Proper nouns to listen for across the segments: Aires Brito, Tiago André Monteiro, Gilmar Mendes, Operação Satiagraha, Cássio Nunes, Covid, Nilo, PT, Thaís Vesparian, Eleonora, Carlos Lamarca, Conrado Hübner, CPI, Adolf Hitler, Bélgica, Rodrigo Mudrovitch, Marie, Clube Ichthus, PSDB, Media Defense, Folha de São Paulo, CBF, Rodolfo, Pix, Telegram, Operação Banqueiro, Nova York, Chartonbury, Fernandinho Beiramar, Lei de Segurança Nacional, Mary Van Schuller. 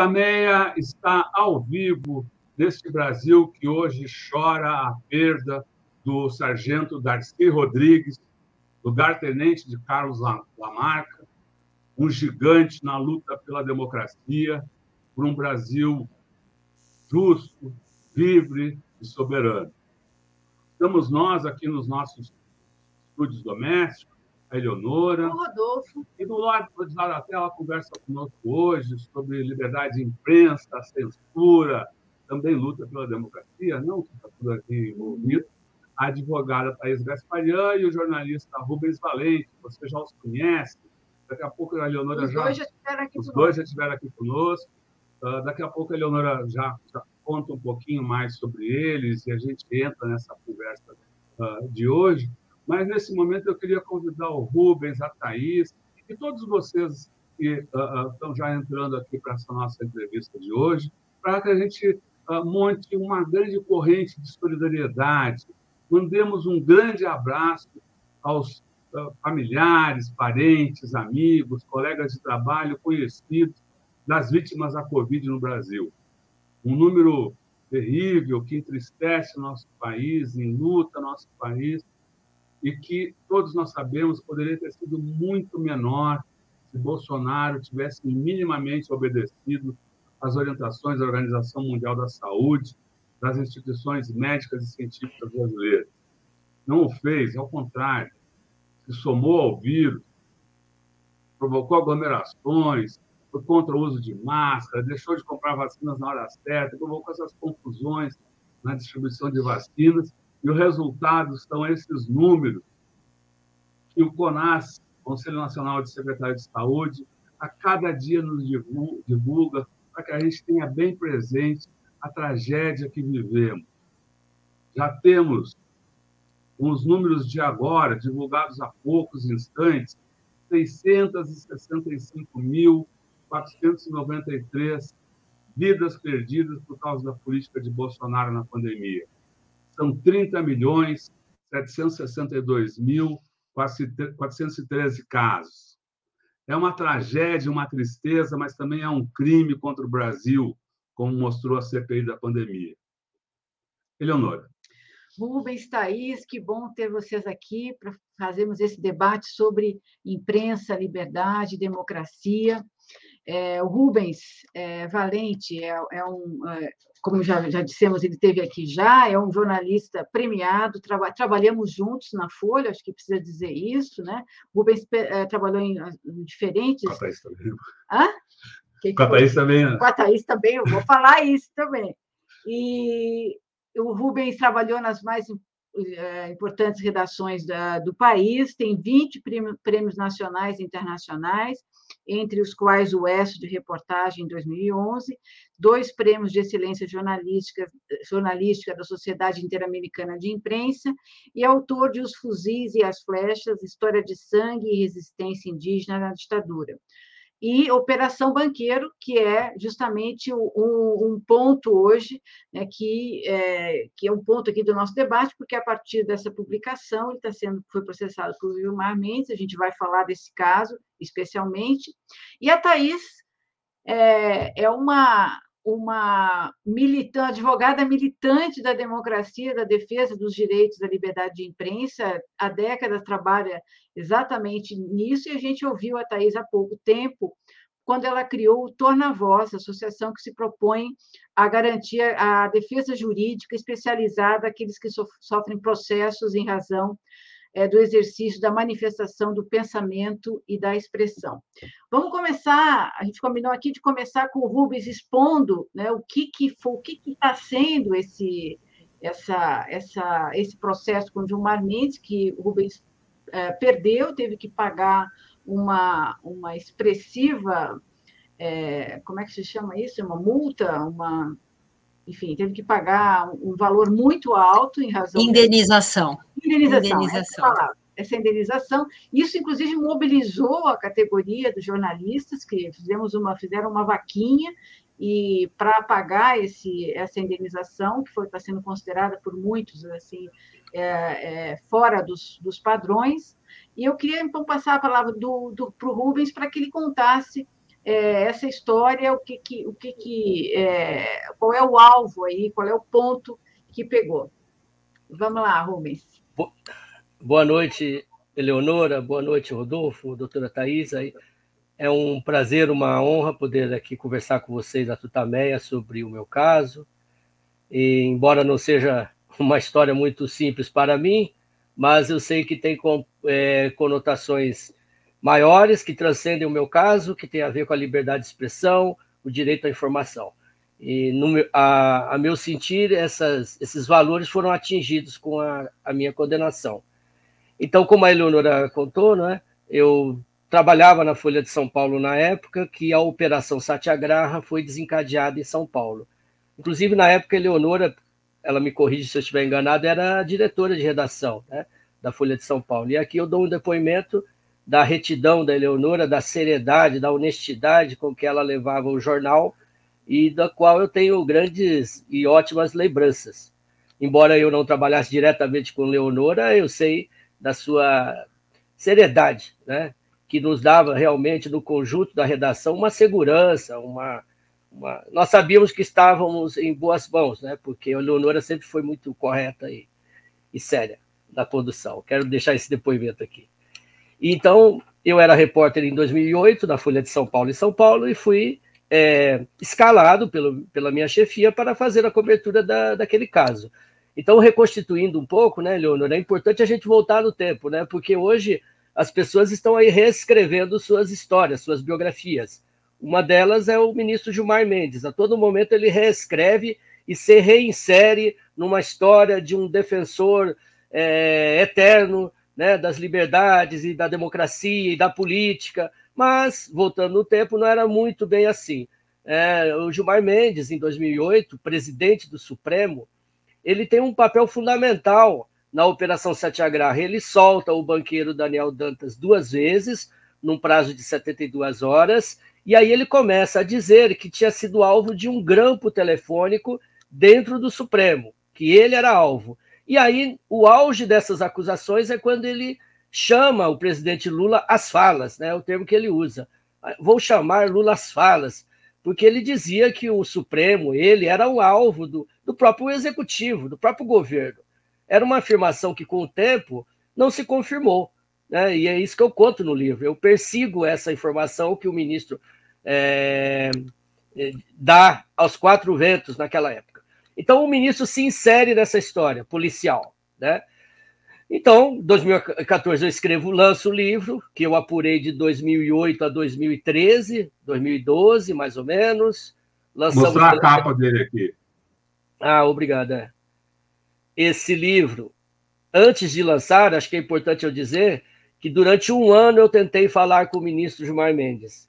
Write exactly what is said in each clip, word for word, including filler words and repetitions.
Tutameia está ao vivo neste Brasil que hoje chora a perda do sargento Darcy Rodrigues, lugar-tenente de Carlos Lamarca, um gigante na luta pela democracia, por um Brasil justo, livre e soberano. Estamos nós aqui nos nossos estúdios domésticos, a Eleonora. O Rodolfo. E do lado da tela conversa conosco hoje sobre liberdade de imprensa, censura, também luta pela democracia, não está tudo aqui envolvido. A advogada Thaís Vesparian e o jornalista Rubens Valente, você já os conhece. Daqui a pouco a Eleonora os já... Dois já aqui os conosco. dois já estiveram aqui conosco. Uh, daqui a pouco a Eleonora já, já conta um pouquinho mais sobre eles e a gente entra nessa conversa uh, de hoje. Mas, nesse momento, eu queria convidar o Rubens, a Thaís e todos vocês que uh, uh, estão já entrando aqui para essa nossa entrevista de hoje, para que a gente uh, monte uma grande corrente de solidariedade. Mandemos um grande abraço aos uh, familiares, parentes, amigos, colegas de trabalho, conhecidos das vítimas da Covid no Brasil. Um número terrível que entristece o nosso país, enluta nosso país, e que todos nós sabemos poderia ter sido muito menor se Bolsonaro tivesse minimamente obedecido às orientações da Organização Mundial da Saúde, das instituições médicas e científicas brasileiras. Não o fez, ao contrário, se somou ao vírus, provocou aglomerações, foi contra o uso de máscara, deixou de comprar vacinas na hora certa, provocou essas confusões na distribuição de vacinas, e o resultado são esses números que o CONASS, Conselho Nacional de Secretários de Saúde, a cada dia nos divulga para que a gente tenha bem presente a tragédia que vivemos. Já temos, com os números de agora, divulgados há poucos instantes, seiscentos e sessenta e cinco mil, quatrocentos e noventa e três vidas perdidas por causa da política de Bolsonaro na pandemia. São trinta milhões, setecentos e sessenta e dois mil, quatrocentos e treze casos. É uma tragédia, uma tristeza, mas também é um crime contra o Brasil, como mostrou a C P I da pandemia. Eleonora. Rubens, Thaís, que bom ter vocês aqui para fazermos esse debate sobre imprensa, liberdade, democracia. É, o Rubens é, Valente é, é um... É, como já, já dissemos, ele esteve aqui já, é um jornalista premiado, traba, trabalhamos juntos na Folha, acho que precisa dizer isso, né? O Rubens é, trabalhou em, em diferentes... Com a Thaís também. Hã? Que que Com a Thaís também. Né? Com a Thaís também, eu vou falar isso também. E o Rubens trabalhou nas mais importantes redações da, do país, tem vinte prêmios nacionais e internacionais, entre os quais o ESSO de reportagem em dois mil e onze, dois prêmios de excelência jornalística, jornalística da Sociedade Interamericana de Imprensa e autor de Os Fuzis e as Flechas, História de Sangue e Resistência Indígena na Ditadura. E Operação Banqueiro, que é justamente um, um ponto hoje, né, que, é, que é um ponto aqui do nosso debate, porque a partir dessa publicação ele tá sendo, foi processado por Gilmar Mendes, a gente vai falar desse caso especialmente. E a Thaís é, é uma, uma militante, advogada militante da democracia, da defesa dos direitos da liberdade de imprensa, há décadas trabalha exatamente nisso, e a gente ouviu a Thaís há pouco tempo, quando ela criou o Torna-Voz, associação que se propõe a garantir a defesa jurídica especializada àqueles que sofrem processos em razão é, do exercício da manifestação do pensamento e da expressão. Vamos começar, a gente combinou aqui de começar com o Rubens expondo, né, o que que foi, o que que está sendo esse, essa, essa, esse processo com o Gilmar Mendes, que o Rubens É, perdeu, teve que pagar uma, uma expressiva, é, como é que se chama isso? Uma multa, uma, enfim, teve que pagar um valor muito alto em razão... Indenização. De... Indenização, indenização. Essa, palavra, essa indenização. Isso, inclusive, mobilizou a categoria dos jornalistas, que fizemos uma, fizeram uma vaquinha e para pagar esse, essa indenização, que foi, está sendo considerada por muitos assim, é, é, fora dos, dos padrões. E eu queria, então, passar a palavra do, do, para o Rubens para que ele contasse é, essa história, o que que, o que que, é, qual é o alvo aí, qual é o ponto que pegou. Vamos lá, Rubens. Boa noite, Eleonora, boa noite, Rodolfo, doutora Thaís. É um prazer, uma honra poder aqui conversar com vocês da Tutameia sobre o meu caso. E, embora não seja uma história muito simples para mim, mas eu sei que tem é, conotações maiores que transcendem o meu caso, que tem a ver com a liberdade de expressão, o direito à informação. E, no, a, a meu sentir, essas, esses valores foram atingidos com a, a minha condenação. Então, como a Eleonora contou, né, eu trabalhava na Folha de São Paulo na época que a Operação Satiagraha foi desencadeada em São Paulo. Inclusive, na época, a Eleonora, ela me corrige se eu estiver enganado, era a diretora de redação, né, da Folha de São Paulo. E aqui eu dou um depoimento da retidão da Eleonora, da seriedade, da honestidade com que ela levava o jornal, e da qual eu tenho grandes e ótimas lembranças. Embora eu não trabalhasse diretamente com Eleonora, eu sei da sua seriedade, né? Que nos dava realmente, no conjunto da redação, uma segurança, uma, uma... Nós sabíamos que estávamos em boas mãos, né? Porque a Eleonora sempre foi muito correta e, e séria na condução. Quero deixar esse depoimento aqui. Então, eu era repórter em dois mil e oito, na Folha de São Paulo em São Paulo, e fui... É, escalado pelo, pela minha chefia para fazer a cobertura da, daquele caso. Então, reconstituindo um pouco, né, Leonor, é importante a gente voltar no tempo, né, porque hoje as pessoas estão aí reescrevendo suas histórias, suas biografias. Uma delas é o ministro Gilmar Mendes. A todo momento ele reescreve e se reinsere numa história de um defensor é, eterno, né, das liberdades e da democracia e da política. Mas, voltando no tempo, não era muito bem assim. É, o Gilmar Mendes, em dois mil e oito, presidente do Supremo, ele tem um papel fundamental na Operação Satiagraha. Ele solta o banqueiro Daniel Dantas duas vezes, num prazo de setenta e duas horas, e aí ele começa a dizer que tinha sido alvo de um grampo telefônico dentro do Supremo, que ele era alvo. E aí o auge dessas acusações é quando ele... chama o presidente Lula às falas, né? O termo que ele usa. Vou chamar Lula às falas, porque ele dizia que o Supremo, ele, era um alvo do, do próprio executivo, do próprio governo. Era uma afirmação que, com o tempo, não se confirmou, né? E é isso que eu conto no livro. Eu persigo essa informação que o ministro é, dá aos quatro ventos naquela época. Então, o ministro se insere nessa história policial, né? Então, em dois mil e quatorze, eu escrevo, lanço o livro, que eu apurei de dois mil e oito a dois mil e treze, dois mil e doze, mais ou menos. Lançamos... Mostrar a capa dele aqui. Ah, obrigada. Esse livro, antes de lançar, acho que é importante eu dizer que durante um ano eu tentei falar com o ministro Gilmar Mendes,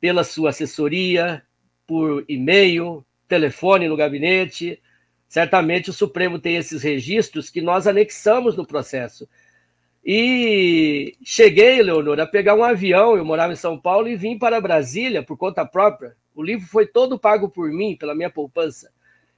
pela sua assessoria, por e-mail, telefone no gabinete... Certamente o Supremo tem esses registros que nós anexamos no processo. E cheguei, Leonor, a pegar um avião, eu morava em São Paulo, e vim para Brasília por conta própria. O livro foi todo pago por mim, pela minha poupança.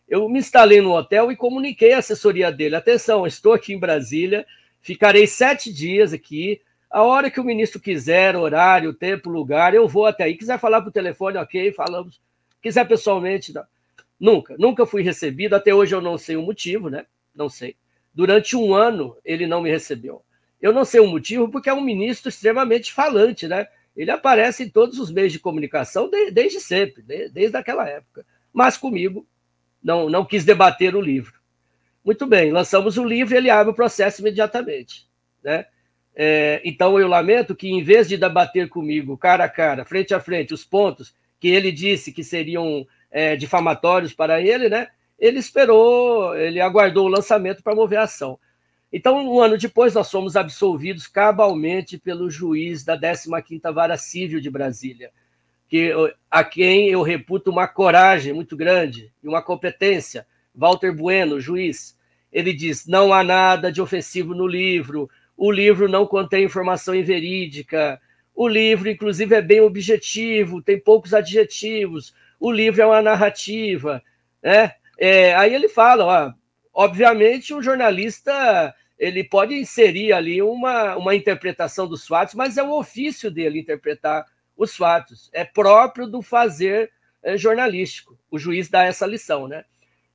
Eu me instalei no hotel e comuniquei à assessoria dele. Atenção, estou aqui em Brasília, ficarei sete dias aqui, a hora que o ministro quiser, horário, tempo, lugar, eu vou até aí. Quiser falar por telefone, ok, falamos. Quiser pessoalmente... Não. Nunca, nunca fui recebido, até hoje eu não sei o motivo, né? Não sei. Durante um ano ele não me recebeu. Eu não sei o motivo porque é um ministro extremamente falante, né? Ele aparece em todos os meios de comunicação de, desde sempre, de, desde aquela época. Mas comigo não, não quis debater o livro. Muito bem, lançamos o livro e ele abre o processo imediatamente, né? É, então eu lamento que em vez de debater comigo cara a cara, frente a frente, os pontos que ele disse que seriam... É, difamatórios para ele, né? Ele esperou, ele aguardou o lançamento para mover a ação. Então, um ano depois, nós fomos absolvidos cabalmente pelo juiz da décima quinta Vara Civil de Brasília, que, a quem eu reputo uma coragem muito grande e uma competência. Walter Bueno, juiz, ele diz, não há nada de ofensivo no livro, o livro não contém informação inverídica, o livro, inclusive, é bem objetivo, tem poucos adjetivos, o livro é uma narrativa, né? É, aí ele fala, ó, obviamente um jornalista ele pode inserir ali uma, uma interpretação dos fatos, mas é o ofício dele interpretar os fatos. É próprio do fazer jornalístico. O juiz dá essa lição, né?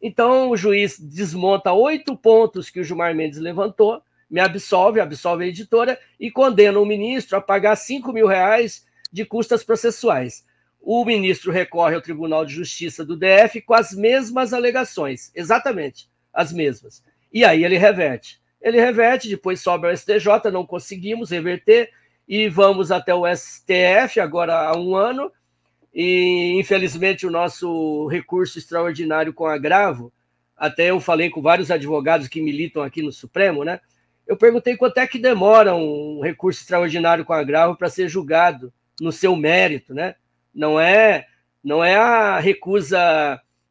Então, o juiz desmonta oito pontos que o Gilmar Mendes levantou, me absolve, absolve a editora e condena o ministro a pagar cinco mil reais de custas processuais. O ministro recorre ao Tribunal de Justiça do D F com as mesmas alegações, exatamente as mesmas. E aí ele reverte. Ele reverte, depois sobe ao S T J, não conseguimos reverter, e vamos até o S T F agora há um ano, e infelizmente o nosso recurso extraordinário com agravo, até eu falei com vários advogados que militam aqui no Supremo, né? Eu perguntei quanto é que demora um recurso extraordinário com agravo para ser julgado no seu mérito, né? Não é, não é a recusa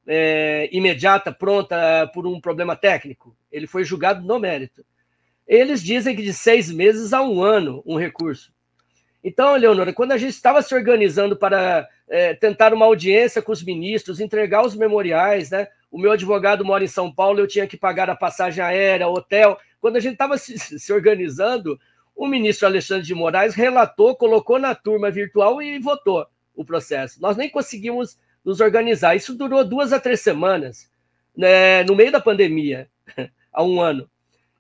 é, imediata, pronta por um problema técnico. Ele foi julgado no mérito. Eles dizem que de seis meses a um ano um recurso. Então, Eleonora, quando a gente estava se organizando para é, tentar uma audiência com os ministros, entregar os memoriais, né? O meu advogado mora em São Paulo, eu tinha que pagar a passagem aérea, hotel. Quando a gente estava se, se organizando, o ministro Alexandre de Moraes relatou, colocou na turma virtual e votou o processo. Nós nem conseguimos nos organizar. Isso durou duas a três semanas, né? No meio da pandemia, há um ano.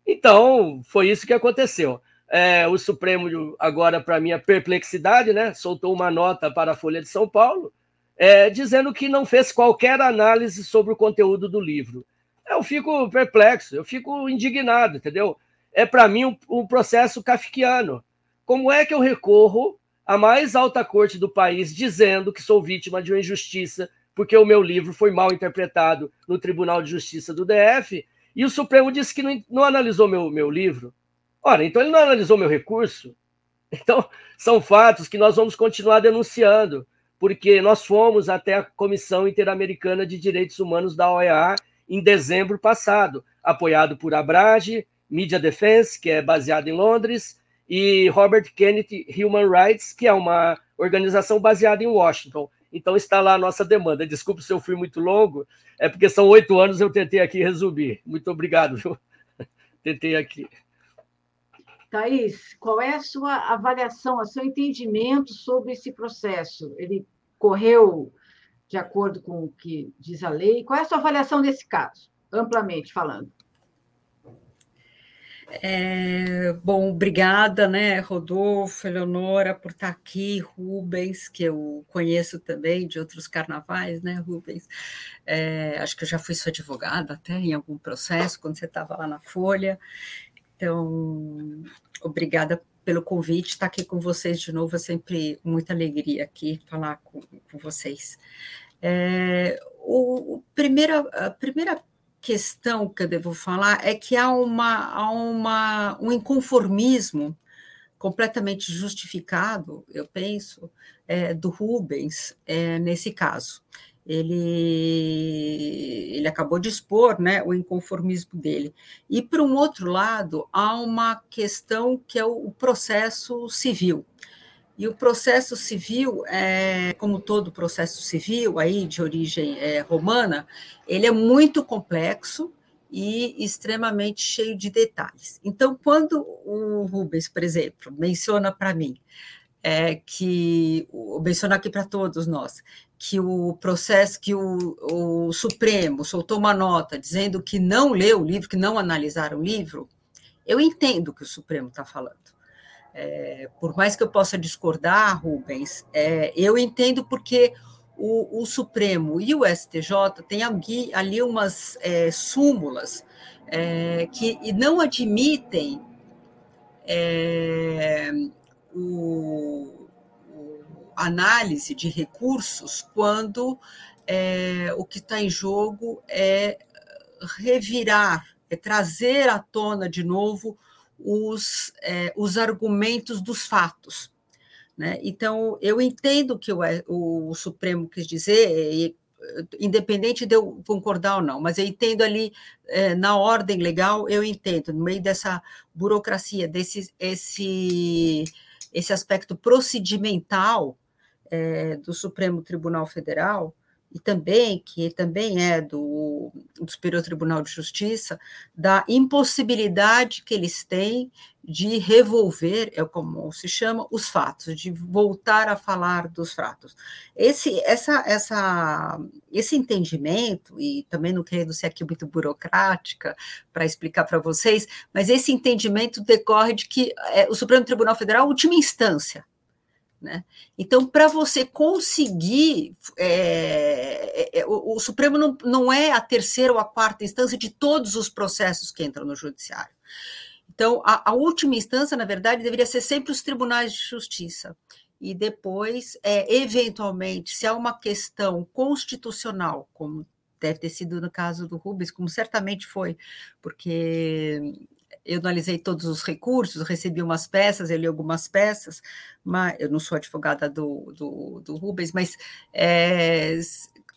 Então, foi isso que aconteceu. É, o Supremo, agora, para minha perplexidade, né, soltou uma nota para a Folha de São Paulo, é, dizendo que não fez qualquer análise sobre o conteúdo do livro. Eu fico perplexo, eu fico indignado, entendeu? É, para mim, um, um processo kafkiano. Como é que eu recorro à mais alta corte do país dizendo que sou vítima de uma injustiça porque o meu livro foi mal interpretado no Tribunal de Justiça do D F e o Supremo disse que não, não analisou meu, meu livro? Ora, então ele não analisou meu recurso. Então, são fatos que nós vamos continuar denunciando, porque nós fomos até a Comissão Interamericana de Direitos Humanos da O E A em dezembro passado, apoiado por Abrage, Media Defense, que é baseada em Londres, e Robert Kennedy Human Rights, que é uma organização baseada em Washington. Então, está lá a nossa demanda. Desculpe se eu fui muito longo, é porque são oito anos eu tentei aqui resumir. Muito obrigado, viu? Tentei aqui. Thaís, qual é a sua avaliação, o seu entendimento sobre esse processo? Ele correu de acordo com o que diz a lei? Qual é a sua avaliação desse caso, amplamente falando? É, bom, obrigada, né, Rodolfo, Eleonora, por estar aqui, Rubens, que eu conheço também de outros carnavais, né, Rubens? É, acho que eu já fui sua advogada até em algum processo, quando você estava lá na Folha. Então, obrigada pelo convite, estar aqui com vocês de novo, é sempre muita alegria aqui falar com, com vocês. É, o, o primeira, a primeira questão que eu devo falar é que há, uma, há uma, um inconformismo completamente justificado, eu penso, é, do Rubens é, nesse caso. Ele, ele acabou de expor, né, o inconformismo dele. E, por um outro lado, há uma questão que é o processo civil. E o processo civil, é, como todo processo civil aí, de origem é, romana, ele é muito complexo e extremamente cheio de detalhes. Então, quando o Rubens, por exemplo, menciona para mim, é, que, menciona aqui para todos nós, que o processo, que o, o Supremo soltou uma nota dizendo que não leu o livro, que não analisaram o livro, eu entendo o que o Supremo está falando. É, por mais que eu possa discordar, Rubens, é, eu entendo porque o, o Supremo e o S T J têm ali, ali umas é, súmulas é, que não admitem é, o... análise de recursos quando é, o que está em jogo é revirar, é trazer à tona de novo os, é, os argumentos dos fatos, né? Então, eu entendo que o, o Supremo quis dizer, e, independente de eu concordar ou não, mas eu entendo ali, é, na ordem legal, eu entendo, no meio dessa burocracia, desse esse, esse aspecto procedimental, É, do Supremo Tribunal Federal, e também, que também é do, do Superior Tribunal de Justiça, da impossibilidade que eles têm de revolver, é como se chama, os fatos, de voltar a falar dos fatos. Esse, essa, essa, esse entendimento, e também não querendo ser aqui muito burocrática para explicar para vocês, mas esse entendimento decorre de que é, o Supremo Tribunal Federal é a última instância, né? Então, para você conseguir, é, é, o, o Supremo não, não é a terceira ou a quarta instância de todos os processos que entram no judiciário. Então, a, a última instância, na verdade, deveria ser sempre os tribunais de justiça. E depois, é, eventualmente, se há uma questão constitucional, como deve ter sido no caso do Rubens, como certamente foi, porque... eu analisei todos os recursos, recebi umas peças, eu li algumas peças, mas eu não sou advogada do, do, do Rubens, mas é,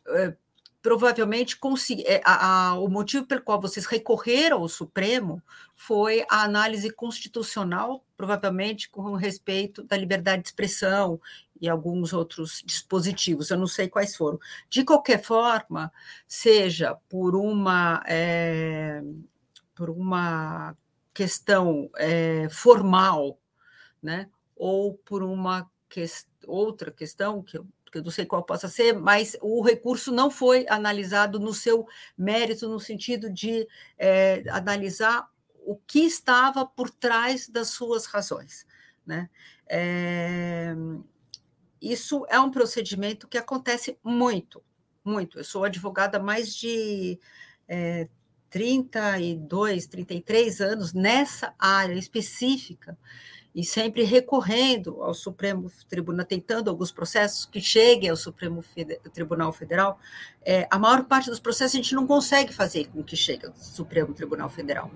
é, provavelmente consegui, é, a, a, o motivo pelo qual vocês recorreram ao Supremo foi a análise constitucional, provavelmente com respeito da liberdade de expressão e alguns outros dispositivos, eu não sei quais foram. De qualquer forma, seja por uma... É, por uma questão é, formal, né? Ou por uma que... outra questão, que eu, que eu não sei qual possa ser, mas o recurso não foi analisado no seu mérito, no sentido de é, analisar o que estava por trás das suas razões, né? É... Isso é um procedimento que acontece muito, muito. Eu sou advogada há mais de... É, trinta e dois, trinta e três anos nessa área específica e sempre recorrendo ao Supremo Tribunal, tentando alguns processos que cheguem ao Supremo Tribunal Federal. É, a maior parte dos processos a gente não consegue fazer com que chegue ao Supremo Tribunal Federal.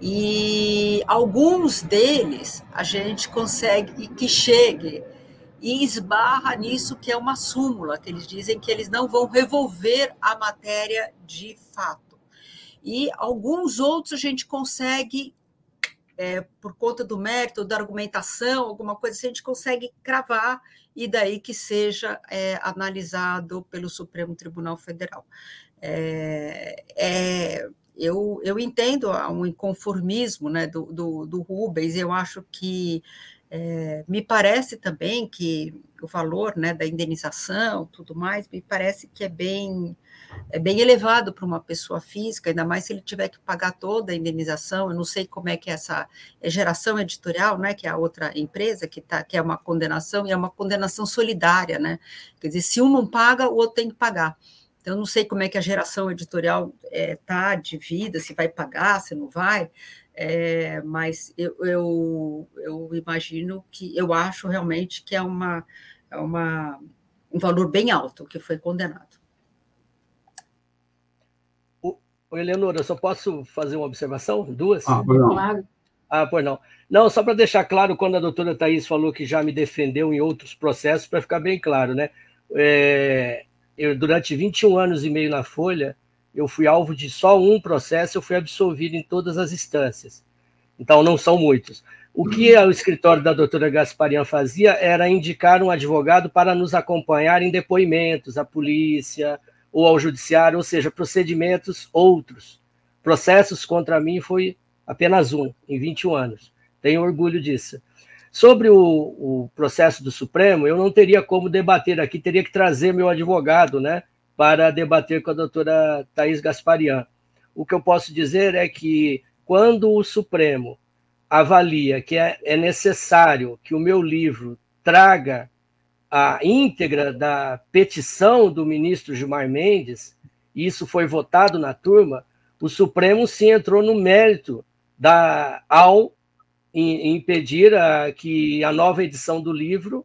E alguns deles a gente consegue que chegue e esbarra nisso que é uma súmula, que eles dizem que eles não vão revolver a matéria de fato. E alguns outros a gente consegue, é, por conta do mérito, da argumentação, alguma coisa assim, a gente consegue cravar e daí que seja é, analisado pelo Supremo Tribunal Federal. É, é, eu, eu entendo um inconformismo, né, do, do, do Rubens, eu acho que é, me parece também que o valor, né, da indenização, tudo mais, me parece que é bem... é bem elevado para uma pessoa física, ainda mais se ele tiver que pagar toda a indenização. Eu não sei como é que é essa Geração Editorial, né, que é a outra empresa, que, tá, que é uma condenação, e é uma condenação solidária, né? Quer dizer, se um não paga, o outro tem que pagar. Então, eu não sei como é que a Geração Editorial está é, de vida, se vai pagar, se não vai, é, mas eu, eu, eu imagino que, eu acho realmente que é, uma, é uma, um valor bem alto que foi condenado. Eleonora, eu só posso fazer uma observação? Duas? Ah, pois não. Ah, pois não. Não, só para deixar claro, quando a doutora Thaís falou que já me defendeu em outros processos, para ficar bem claro, né? É, eu, durante vinte e um anos e meio na Folha, eu fui alvo de só um processo, eu fui absolvido em todas as instâncias. Então, não são muitos. O que o escritório da doutora Vesparian fazia era indicar um advogado para nos acompanhar em depoimentos, à polícia... ou ao judiciário, ou seja, procedimentos outros. Processos contra mim foi apenas um, em vinte e um anos. Tenho orgulho disso. Sobre o, o processo do Supremo, eu não teria como debater aqui, teria que trazer meu advogado, né, para debater com a doutora Thaís Vesparian. O que eu posso dizer é que, quando o Supremo avalia que é, é necessário que o meu livro traga a íntegra da petição do ministro Gilmar Mendes, e isso foi votado na turma, o Supremo sim entrou no mérito da, ao em, impedir a, que a nova edição do livro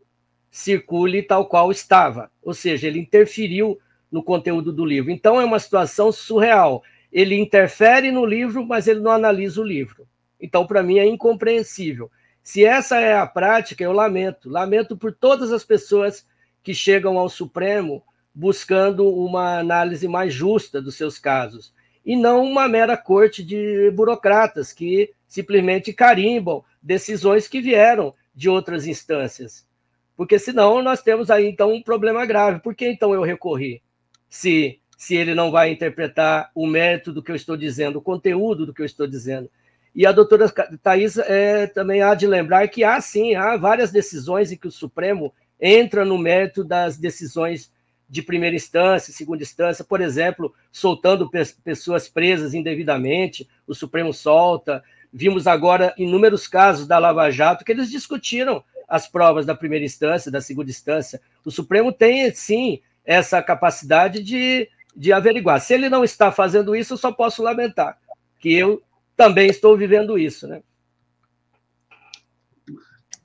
circule tal qual estava. Ou seja, ele interferiu no conteúdo do livro. Então, é uma situação surreal. Ele interfere no livro, mas ele não analisa o livro. Então, para mim, é incompreensível. Se essa é a prática, eu lamento. Lamento por todas as pessoas que chegam ao Supremo buscando uma análise mais justa dos seus casos, e não uma mera corte de burocratas que simplesmente carimbam decisões que vieram de outras instâncias. Porque senão nós temos aí, então, um problema grave. Por que então eu recorri? se, se ele não vai interpretar o mérito do que eu estou dizendo, o conteúdo do que eu estou dizendo. E a doutora Thaís é, também há de lembrar que há, sim, há várias decisões em que o Supremo entra no mérito das decisões de primeira instância, segunda instância, por exemplo, soltando pe- pessoas presas indevidamente, o Supremo solta. Vimos agora inúmeros casos da Lava Jato que eles discutiram as provas da primeira instância, da segunda instância. O Supremo tem, sim, essa capacidade de, de averiguar. Se ele não está fazendo isso, eu só posso lamentar, que eu também estou vivendo isso, né?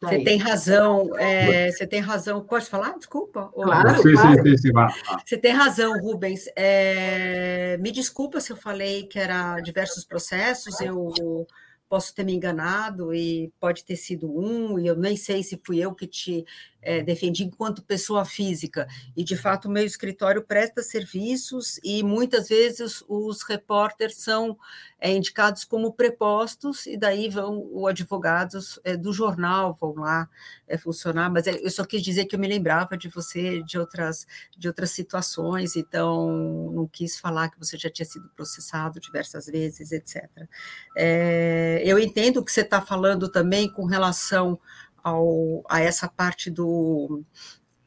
Você tem razão, é, você tem razão. Pode falar? Desculpa. Claro, sim, claro. Sim, sim, sim, você tem razão, Rubens. É, me desculpa se eu falei que era diversos processos, eu posso ter me enganado e pode ter sido um, e eu nem sei se fui eu que te é, defendi enquanto pessoa física. E, de fato, o meu escritório presta serviços e, muitas vezes, os, os repórteres são é, indicados como prepostos e daí vão os advogados é, do jornal vão lá é, funcionar. Mas é, eu só quis dizer que eu me lembrava de você, de outras, de outras situações, então não quis falar que você já tinha sido processado diversas vezes, etcétera. É, eu entendo o que você está falando também com relação... Ao, a essa parte do...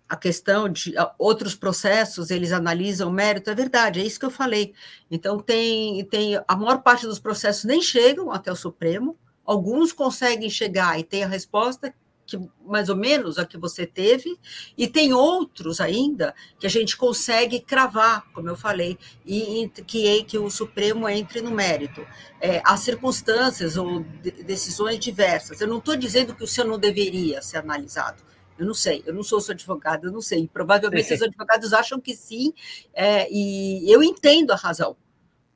A questão de a, outros processos, eles analisam o mérito, é verdade, é isso que eu falei. Então, tem, tem a maior parte dos processos nem chegam até o Supremo, alguns conseguem chegar e tem a resposta, que, mais ou menos a que você teve, e tem outros ainda que a gente consegue cravar, como eu falei, e, e que, que o Supremo entre no mérito. É, há circunstâncias ou de, decisões diversas. Eu não estou dizendo que o senhor não deveria ser analisado. Eu não sei, eu não sou seu advogado, eu não sei. Provavelmente sim. Os advogados acham que sim, é, e eu entendo a razão,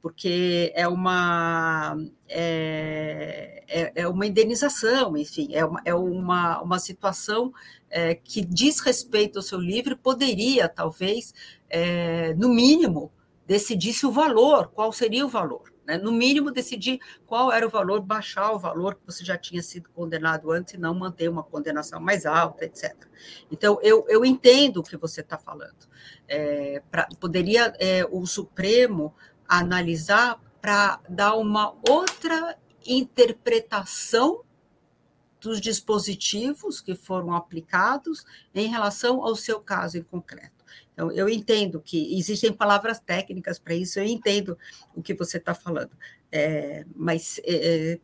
porque é uma, é, é uma indenização, enfim, é uma, é uma, uma situação é, que diz respeito ao seu livre, poderia, talvez, é, no mínimo, decidir se o valor, qual seria o valor, né? No mínimo, decidir qual era o valor, baixar o valor que você já tinha sido condenado antes e não manter uma condenação mais alta, etcétera. Então, eu, eu entendo o que você está falando. É, pra, poderia é, o Supremo... analisar para dar uma outra interpretação dos dispositivos que foram aplicados em relação ao seu caso em concreto. Então, eu entendo que existem palavras técnicas para isso, eu entendo o que você está falando, é, mas é,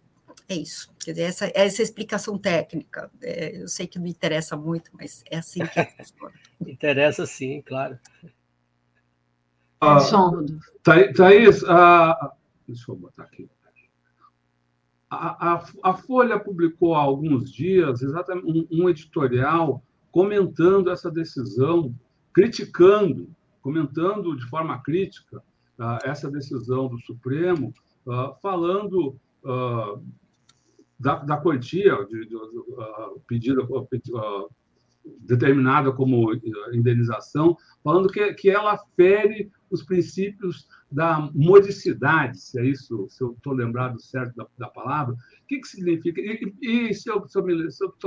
é isso. Quer dizer, essa, essa explicação técnica, é, eu sei que não interessa muito, mas é assim que funciona. Interessa sim, claro. Uh, Thaís, uh, deixa eu botar aqui. A, a, a Folha publicou há alguns dias exatamente um, um editorial comentando essa decisão, criticando, comentando de forma crítica uh, essa decisão do Supremo, uh, falando uh, da, da quantia de, de, uh, pedida. Uh, determinada como indenização, falando que, que ela fere os princípios da modicidade, se é isso, se eu estou lembrado certo da, da palavra, o que, que significa? E, e se eu estou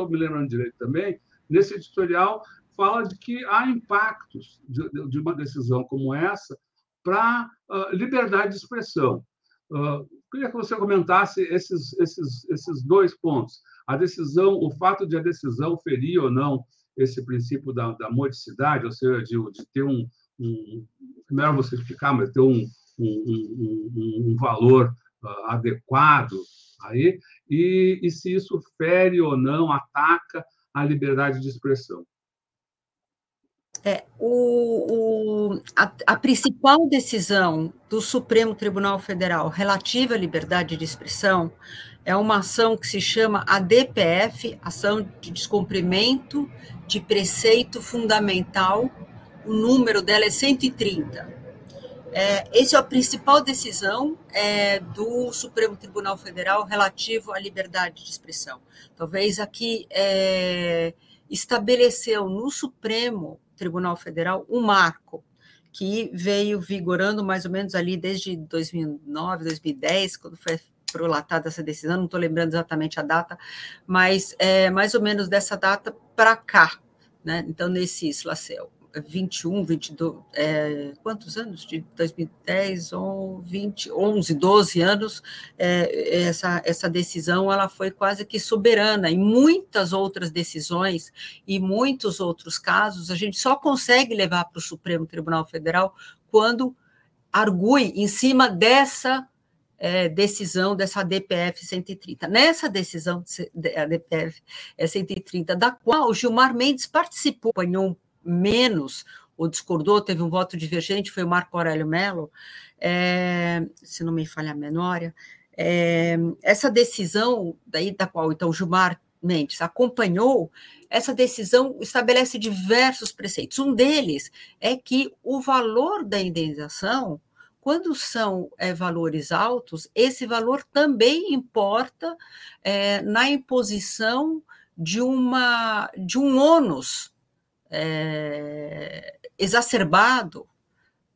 me lembrando direito também, nesse editorial fala de que há impactos de, de uma decisão como essa para uh, liberdade de expressão. Uh, queria que você comentasse esses, esses, esses dois pontos. A decisão, o fato de a decisão ferir ou não esse princípio da, da modicidade, ou seja, de, de ter um, um... Melhor você explicar, mas ter um, um, um, um valor uh, adequado aí, e, e se isso fere ou não, ataca a liberdade de expressão. É, o, o, a, a principal decisão do Supremo Tribunal Federal relativa à liberdade de expressão é uma ação que se chama A D P F, Ação de Descumprimento de Preceito Fundamental, o número dela é cento e trinta. É, essa é a principal decisão é, do Supremo Tribunal Federal relativo à liberdade de expressão. Talvez aqui é, estabeleceu no Supremo Tribunal Federal um marco que veio vigorando mais ou menos ali desde dois mil e nove, dois mil e dez, quando foi prolatada essa decisão, não estou lembrando exatamente a data, mas é, mais ou menos dessa data para cá, né? Então, nesse Islacel, vinte e um, vinte e dois, é, quantos anos? De dois mil e dez, vinte, onze, doze anos, é, essa, essa decisão ela foi quase que soberana. Em muitas outras decisões e muitos outros casos, a gente só consegue levar para o Supremo Tribunal Federal quando argui em cima dessa É, decisão dessa A D P F cento e trinta. Nessa decisão da A D P F cento e trinta, da qual Gilmar Mendes participou, apanhou menos, ou discordou, teve um voto divergente, foi o Marco Aurélio Mello, é, se não me falha a memória, é, essa decisão daí, da qual então Gilmar Mendes acompanhou, essa decisão estabelece diversos preceitos. Um deles é que o valor da indenização, quando são é, valores altos, esse valor também importa é, na imposição de, uma, de um ônus é, exacerbado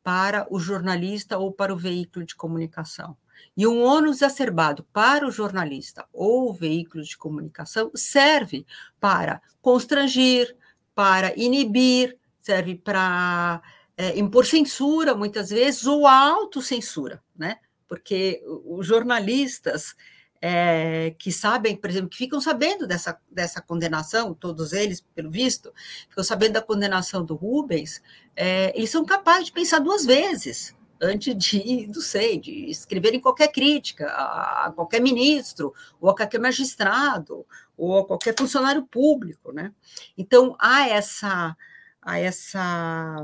para o jornalista ou para o veículo de comunicação. E um ônus exacerbado para o jornalista ou veículo de comunicação serve para constrangir, para inibir, serve para... É, impor censura, muitas vezes, ou a autocensura, né? Porque os jornalistas é, que sabem, por exemplo, que ficam sabendo dessa, dessa condenação, todos eles, pelo visto, ficam sabendo da condenação do Rubens, é, eles são capazes de pensar duas vezes antes de, não sei, de escreverem qualquer crítica a, a qualquer ministro, ou a qualquer magistrado, ou a qualquer funcionário público, né? Então, há essa... Há essa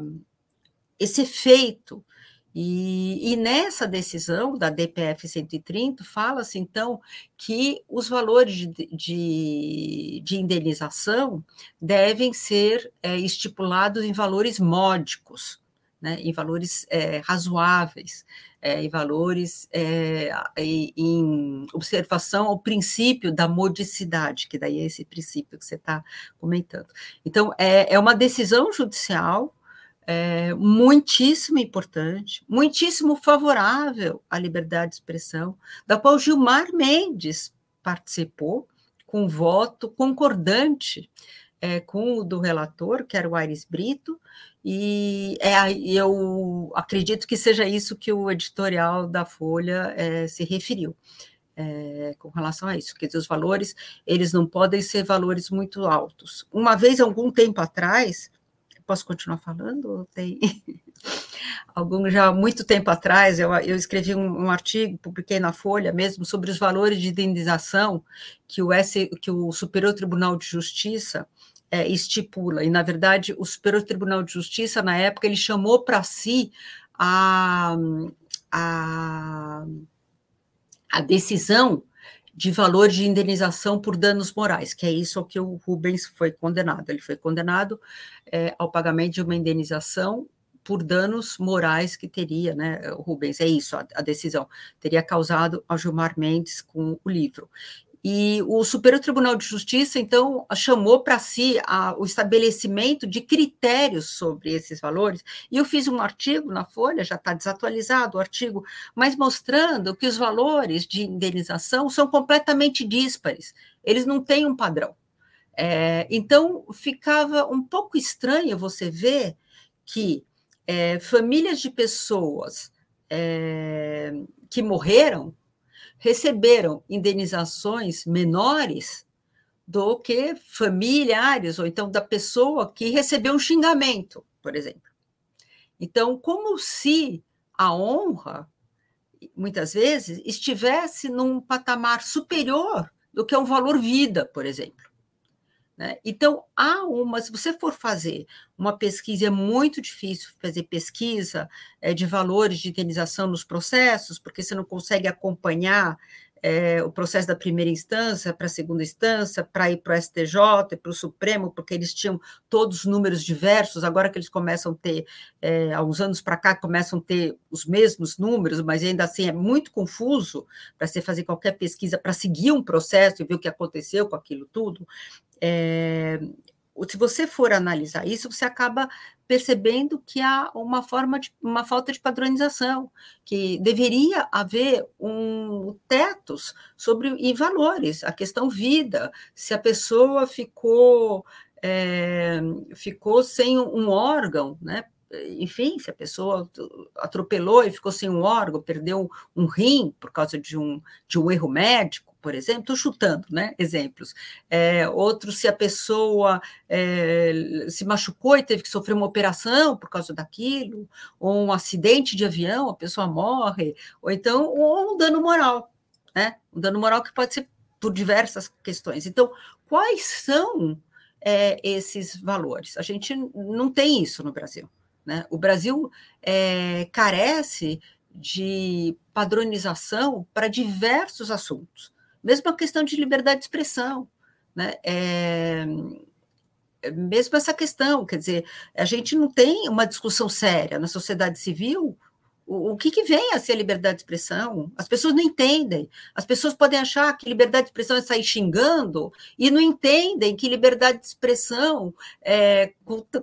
esse efeito, e, e nessa decisão da D P F cento e trinta, fala-se, então, que os valores de, de, de indenização devem ser é, estipulados em valores módicos, né, em valores é, razoáveis, é, em valores é, em observação ao princípio da modicidade, que daí é esse princípio que você está comentando. Então, é, é uma decisão judicial, É, muitíssimo importante, muitíssimo favorável à liberdade de expressão, da qual Gilmar Mendes participou com voto concordante é, com o do relator, que era o Aires Brito, e é, eu acredito que seja isso que o editorial da Folha é, se referiu. É, com relação a isso, quer dizer, os valores, eles não podem ser valores muito altos. Uma vez, algum tempo atrás, posso continuar falando? Tem algum já muito tempo atrás, eu, eu escrevi um, um artigo, publiquei na Folha mesmo, sobre os valores de indenização que o, S, que o Superior Tribunal de Justiça é, estipula. E, na verdade, o Superior Tribunal de Justiça, na época, ele chamou para si a, a, a decisão de valor de indenização por danos morais, que é isso ao que o Rubens foi condenado. Ele foi condenado é, ao pagamento de uma indenização por danos morais que teria, né, o Rubens, é isso, a, a decisão, teria causado ao Gilmar Mendes com o livro. E o Superior Tribunal de Justiça, então, chamou para si a, o estabelecimento de critérios sobre esses valores, e eu fiz um artigo na Folha, já está desatualizado o artigo, mas mostrando que os valores de indenização são completamente díspares, eles não têm um padrão. É, então, ficava um pouco estranho você ver que é, famílias de pessoas é, que morreram receberam indenizações menores do que familiares, ou então da pessoa que recebeu um xingamento, por exemplo. Então, como se a honra, muitas vezes, estivesse num patamar superior do que um valor vida, por exemplo. Né? Então, há uma, se você for fazer uma pesquisa, é muito difícil fazer pesquisa é, de valores de indenização nos processos, porque você não consegue acompanhar é, o processo da primeira instância para a segunda instância, para ir para o S T J, para o Supremo, porque eles tinham todos números diversos, agora que eles começam a ter, é, há uns anos para cá, começam a ter os mesmos números, mas ainda assim é muito confuso para você fazer qualquer pesquisa, para seguir um processo e ver o que aconteceu com aquilo tudo. É, se você for analisar isso, você acaba percebendo que há uma forma de, uma falta de padronização, que deveria haver um tetos sobre e valores, a questão vida, se a pessoa ficou é, ficou sem um órgão, né? Enfim, se a pessoa atropelou e ficou sem um órgão, perdeu um rim por causa de um, de um erro médico, por exemplo, estou chutando, né, exemplos. É, outro, se a pessoa é, se machucou e teve que sofrer uma operação por causa daquilo, ou um acidente de avião, a pessoa morre, ou então ou um dano moral, né? Um dano moral que pode ser por diversas questões. Então, quais são é, esses valores? A gente não tem isso no Brasil, né? O Brasil é, carece de padronização para diversos assuntos. Mesmo a questão de liberdade de expressão, né? É, mesmo essa questão, quer dizer, a gente não tem uma discussão séria na sociedade civil, o, o que, que vem a ser liberdade de expressão? As pessoas não entendem, as pessoas podem achar que liberdade de expressão é sair xingando e não entendem que liberdade de expressão é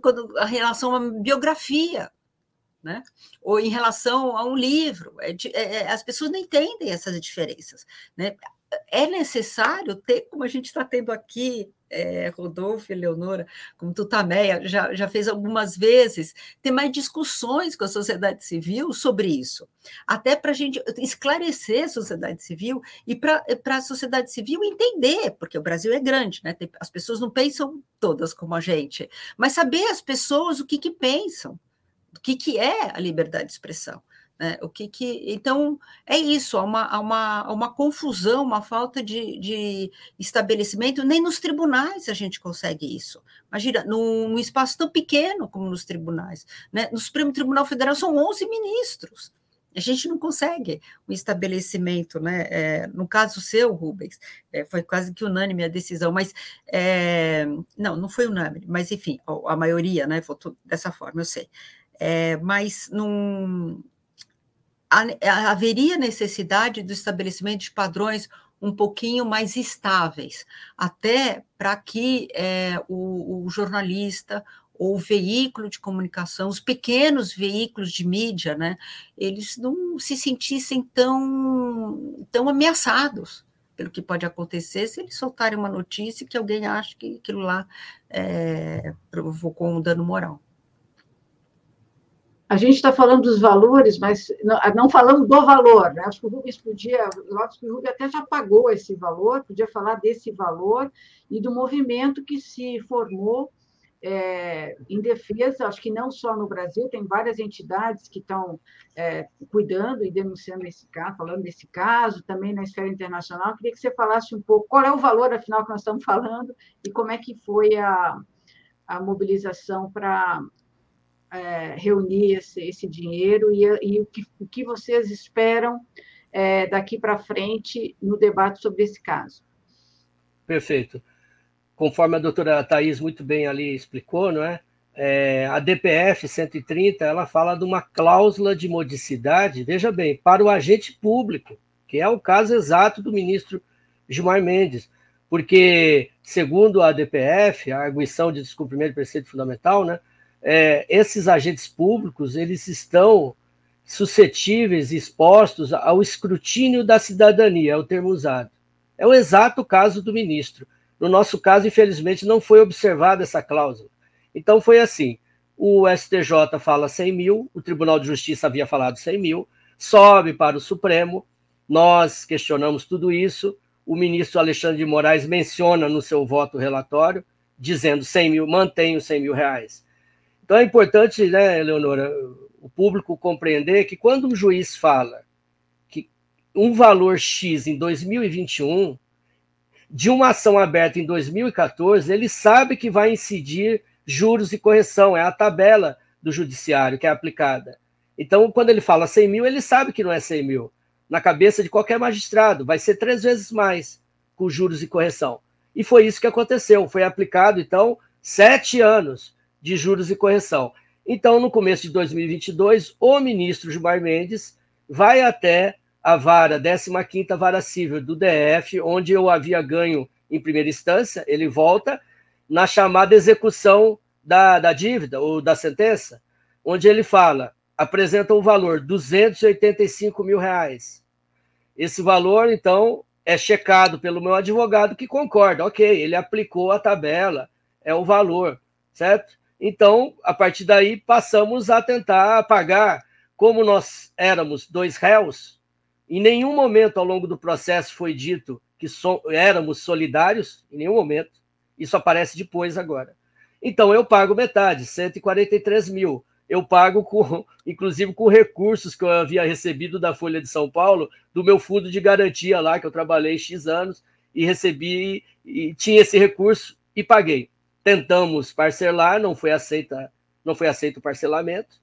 quando, a relação a uma biografia, né? Ou em relação a um livro, é, é, as pessoas não entendem essas diferenças, né? É necessário ter, como a gente está tendo aqui, é, Rodolfo e Eleonora, como Tutameia já, já fez algumas vezes, ter mais discussões com a sociedade civil sobre isso, até para a gente esclarecer a sociedade civil e para a sociedade civil entender, porque o Brasil é grande, né? Tem, as pessoas não pensam todas como a gente, mas saber as pessoas o que, que pensam, o que, que é a liberdade de expressão. Né? O que que... Então, é isso, há uma, há uma, há uma confusão, uma falta de, de estabelecimento, nem nos tribunais a gente consegue isso. Imagina, num, num espaço tão pequeno como nos tribunais. Né? No Supremo Tribunal Federal são onze ministros, a gente não consegue um estabelecimento. Né? É, no caso seu, Rubens, é, foi quase que unânime a decisão, mas... É, não, não foi unânime, mas, enfim, a, a maioria, né, votou dessa forma, eu sei. É, mas num... haveria necessidade do estabelecimento de padrões um pouquinho mais estáveis, até para que é, o, o jornalista ou o veículo de comunicação, os pequenos veículos de mídia, né, eles não se sentissem tão, tão ameaçados pelo que pode acontecer se eles soltarem uma notícia que alguém acha que aquilo lá é, provocou um dano moral. A gente está falando dos valores, mas não, não falamos do valor. Né? Acho que o Rubens podia, eu acho que o Rubens até já pagou esse valor, podia falar desse valor e do movimento que se formou é, em defesa, acho que não só no Brasil, tem várias entidades que estão é, cuidando e denunciando esse caso, falando desse caso, também na esfera internacional. Eu queria que você falasse um pouco qual é o valor, afinal, que nós estamos falando e como é que foi a, a mobilização para... É, reunir esse, esse dinheiro e, e o, que, o que vocês esperam é, daqui para frente no debate sobre esse caso. Perfeito. Conforme a doutora Thaís muito bem ali explicou, não é? É, a A D P F cento e trinta ela fala de uma cláusula de modicidade, veja bem, para o agente público, que é o caso exato do ministro Gilmar Mendes, porque, segundo a A D P F, a arguição de descumprimento de preceito fundamental, né? É, esses agentes públicos, eles estão suscetíveis e expostos ao escrutínio da cidadania, é o termo usado. É o exato caso do ministro. No nosso caso, infelizmente, não foi observada essa cláusula. Então, foi assim, o S T J fala cem mil, o Tribunal de Justiça havia falado cem mil, sobe para o Supremo, nós questionamos tudo isso, o ministro Alexandre de Moraes menciona no seu voto relatório, dizendo cem mil, mantém os cem mil reais. Então, é importante, né, Eleonora, o público compreender que quando um juiz fala que um valor X em dois mil e vinte e um, de uma ação aberta em dois mil e quatorze, ele sabe que vai incidir juros e correção, é a tabela do judiciário que é aplicada. Então, quando ele fala cem mil, ele sabe que não é cem mil. Na cabeça de qualquer magistrado, vai ser três vezes mais com juros e correção. E foi isso que aconteceu, foi aplicado, então, sete anos de juros e correção. Então, no começo de dois mil e vinte e dois, o ministro Gilmar Mendes vai até a vara, décima quinta Vara Cível do D F, onde eu havia ganho em primeira instância, ele volta na chamada execução da, da dívida ou da sentença, onde ele fala, apresenta um valor, duzentos e oitenta e cinco mil reais. Esse valor, então, é checado pelo meu advogado que concorda, ok, ele aplicou a tabela, é o valor, certo? Então, a partir daí, passamos a tentar pagar. Como nós éramos dois réus, em nenhum momento ao longo do processo foi dito que so- éramos solidários, em nenhum momento, isso aparece depois agora. Então, eu pago metade, cento e quarenta e três mil. Eu pago, com, inclusive, com recursos que eu havia recebido da Folha de São Paulo, do meu fundo de garantia lá, que eu trabalhei X anos, e recebi, e tinha esse recurso e paguei. Tentamos parcelar, não foi aceita, não foi aceito o parcelamento,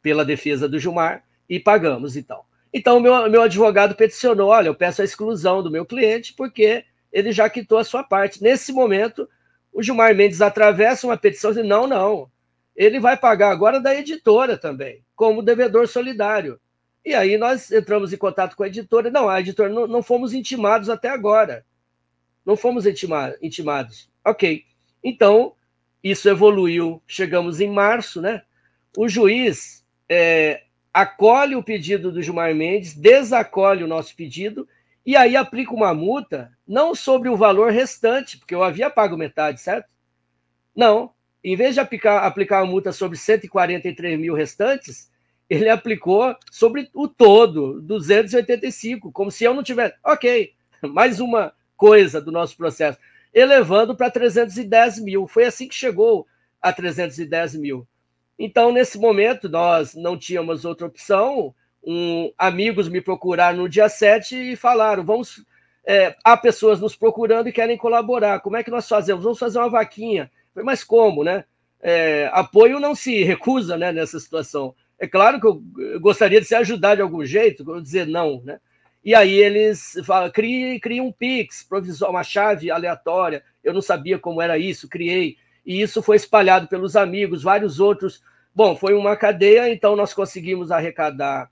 pela defesa do Gilmar, e pagamos e tal. Então, meu, meu advogado peticionou, olha, eu peço a exclusão do meu cliente, porque ele já quitou a sua parte. Nesse momento, o Gilmar Mendes atravessa uma petição e diz, não, não, ele vai pagar agora da editora também, como devedor solidário. E aí nós entramos em contato com a editora, não, a editora, não, não fomos intimados até agora, não fomos intima, intimados. Ok, então, isso evoluiu, chegamos em março, né? O juiz... É, acolhe o pedido do Gilmar Mendes, desacolhe o nosso pedido e aí aplica uma multa, não sobre o valor restante, porque eu havia pago metade, certo? Não, em vez de aplicar, aplicar a multa sobre cento e quarenta e três mil restantes, ele aplicou sobre o todo, duzentos e oitenta e cinco, como se eu não tivesse... Ok, mais uma coisa do nosso processo, elevando para trezentos e dez mil, foi assim que chegou a trezentos e dez mil. Então, nesse momento, nós não tínhamos outra opção. Um, amigos me procuraram no dia sete e falaram, vamos, é, há pessoas nos procurando e querem colaborar. Como é que nós fazemos? Vamos fazer uma vaquinha. Falei, mas como, né? É, apoio não se recusa, né, nessa situação. É claro que eu gostaria de se ajudar de algum jeito, dizer não, né? E aí eles falam, crie, crie um Pix, provisório, uma chave aleatória. Eu não sabia como era isso, criei. E isso foi espalhado pelos amigos, vários outros. Bom, foi uma cadeia, então nós conseguimos arrecadar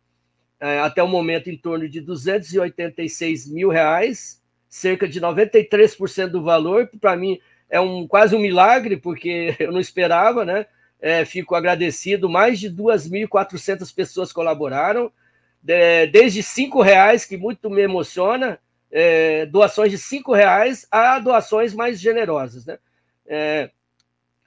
é, até o momento em torno de duzentos e oitenta e seis mil reais, cerca de noventa e três por cento do valor. Para mim é um, quase um milagre, porque eu não esperava, né? É, fico agradecido. Mais de duas mil e quatrocentas pessoas colaboraram, é, desde cinco reais, que muito me emociona, é, doações de cinco reais a doações mais generosas, né? É,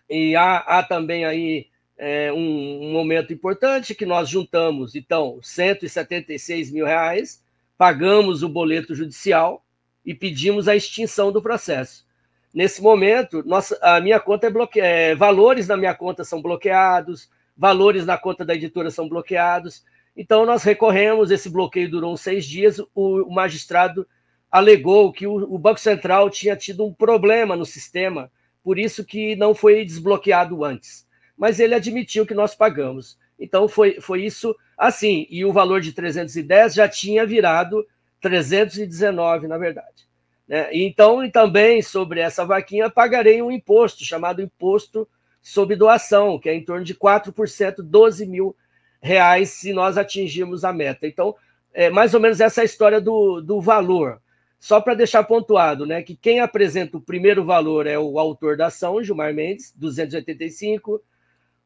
E há, há também aí é, um, um momento importante que nós juntamos, então, cento e setenta e seis mil reais, pagamos o boleto judicial e pedimos a extinção do processo. Nesse momento, nossa, a minha conta é bloqueada, é, valores na minha conta são bloqueados, valores na conta da editora são bloqueados. Então, nós recorremos, esse bloqueio durou uns seis dias, o, o magistrado alegou que o, o Banco Central tinha tido um problema no sistema, por isso que não foi desbloqueado antes. Mas ele admitiu que nós pagamos. Então, foi, foi isso assim. E o valor de trezentos e dez já tinha virado trezentos e dezenove, na verdade. Né? Então, e também, sobre essa vaquinha, pagarei um imposto, chamado Imposto sobre Doação, que é em torno de quatro por cento, doze mil reais, se nós atingirmos a meta. Então, é mais ou menos essa é a história do, do valor. Só para deixar pontuado, né, que quem apresenta o primeiro valor é o autor da ação, Gilmar Mendes, duzentos e oitenta e cinco.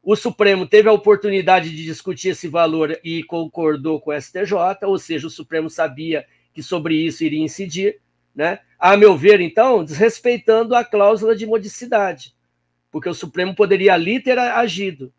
O Supremo teve a oportunidade de discutir esse valor e concordou com o S T J, ou seja, o Supremo sabia que sobre isso iria incidir, né? A meu ver, então, desrespeitando a cláusula de modicidade, porque o Supremo poderia ali ter agido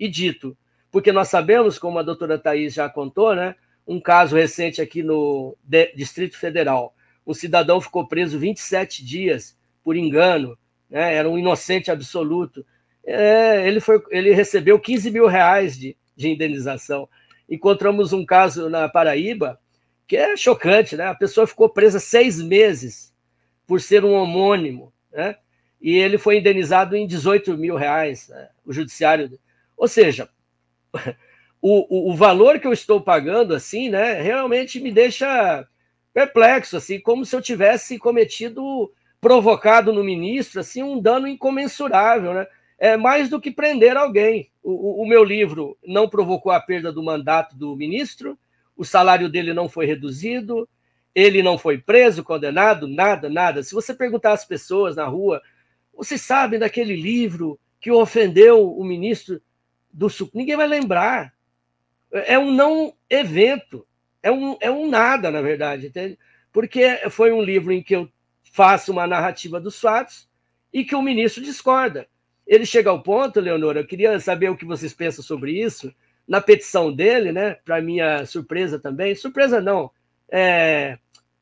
e dito, porque nós sabemos, como a doutora Thaís já contou, né, um caso recente aqui no Distrito Federal. Um cidadão ficou preso vinte e sete dias por engano, né? Era um inocente absoluto. É, ele, foi, ele recebeu quinze mil reais de, de indenização. Encontramos um caso na Paraíba que é chocante, né? A pessoa ficou presa seis meses por ser um homônimo, né? E ele foi indenizado em dezoito mil reais, né? O judiciário. Ou seja, o, o, o valor que eu estou pagando assim, né, realmente me deixa perplexo, assim, como se eu tivesse cometido, provocado no ministro, assim, um dano incomensurável, né? É mais do que prender alguém. O, o meu livro não provocou a perda do mandato do ministro, o salário dele não foi reduzido, ele não foi preso, condenado, nada, nada. Se você perguntar às pessoas na rua, vocês sabem daquele livro que ofendeu o ministro do Supremo? Ninguém vai lembrar. É um não evento. É um, é um nada, na verdade, entende? Porque foi um livro em que eu faço uma narrativa dos fatos e que o ministro discorda. Ele chega ao ponto, Leonora, eu queria saber o que vocês pensam sobre isso, na petição dele, né, para minha surpresa também, surpresa não, é,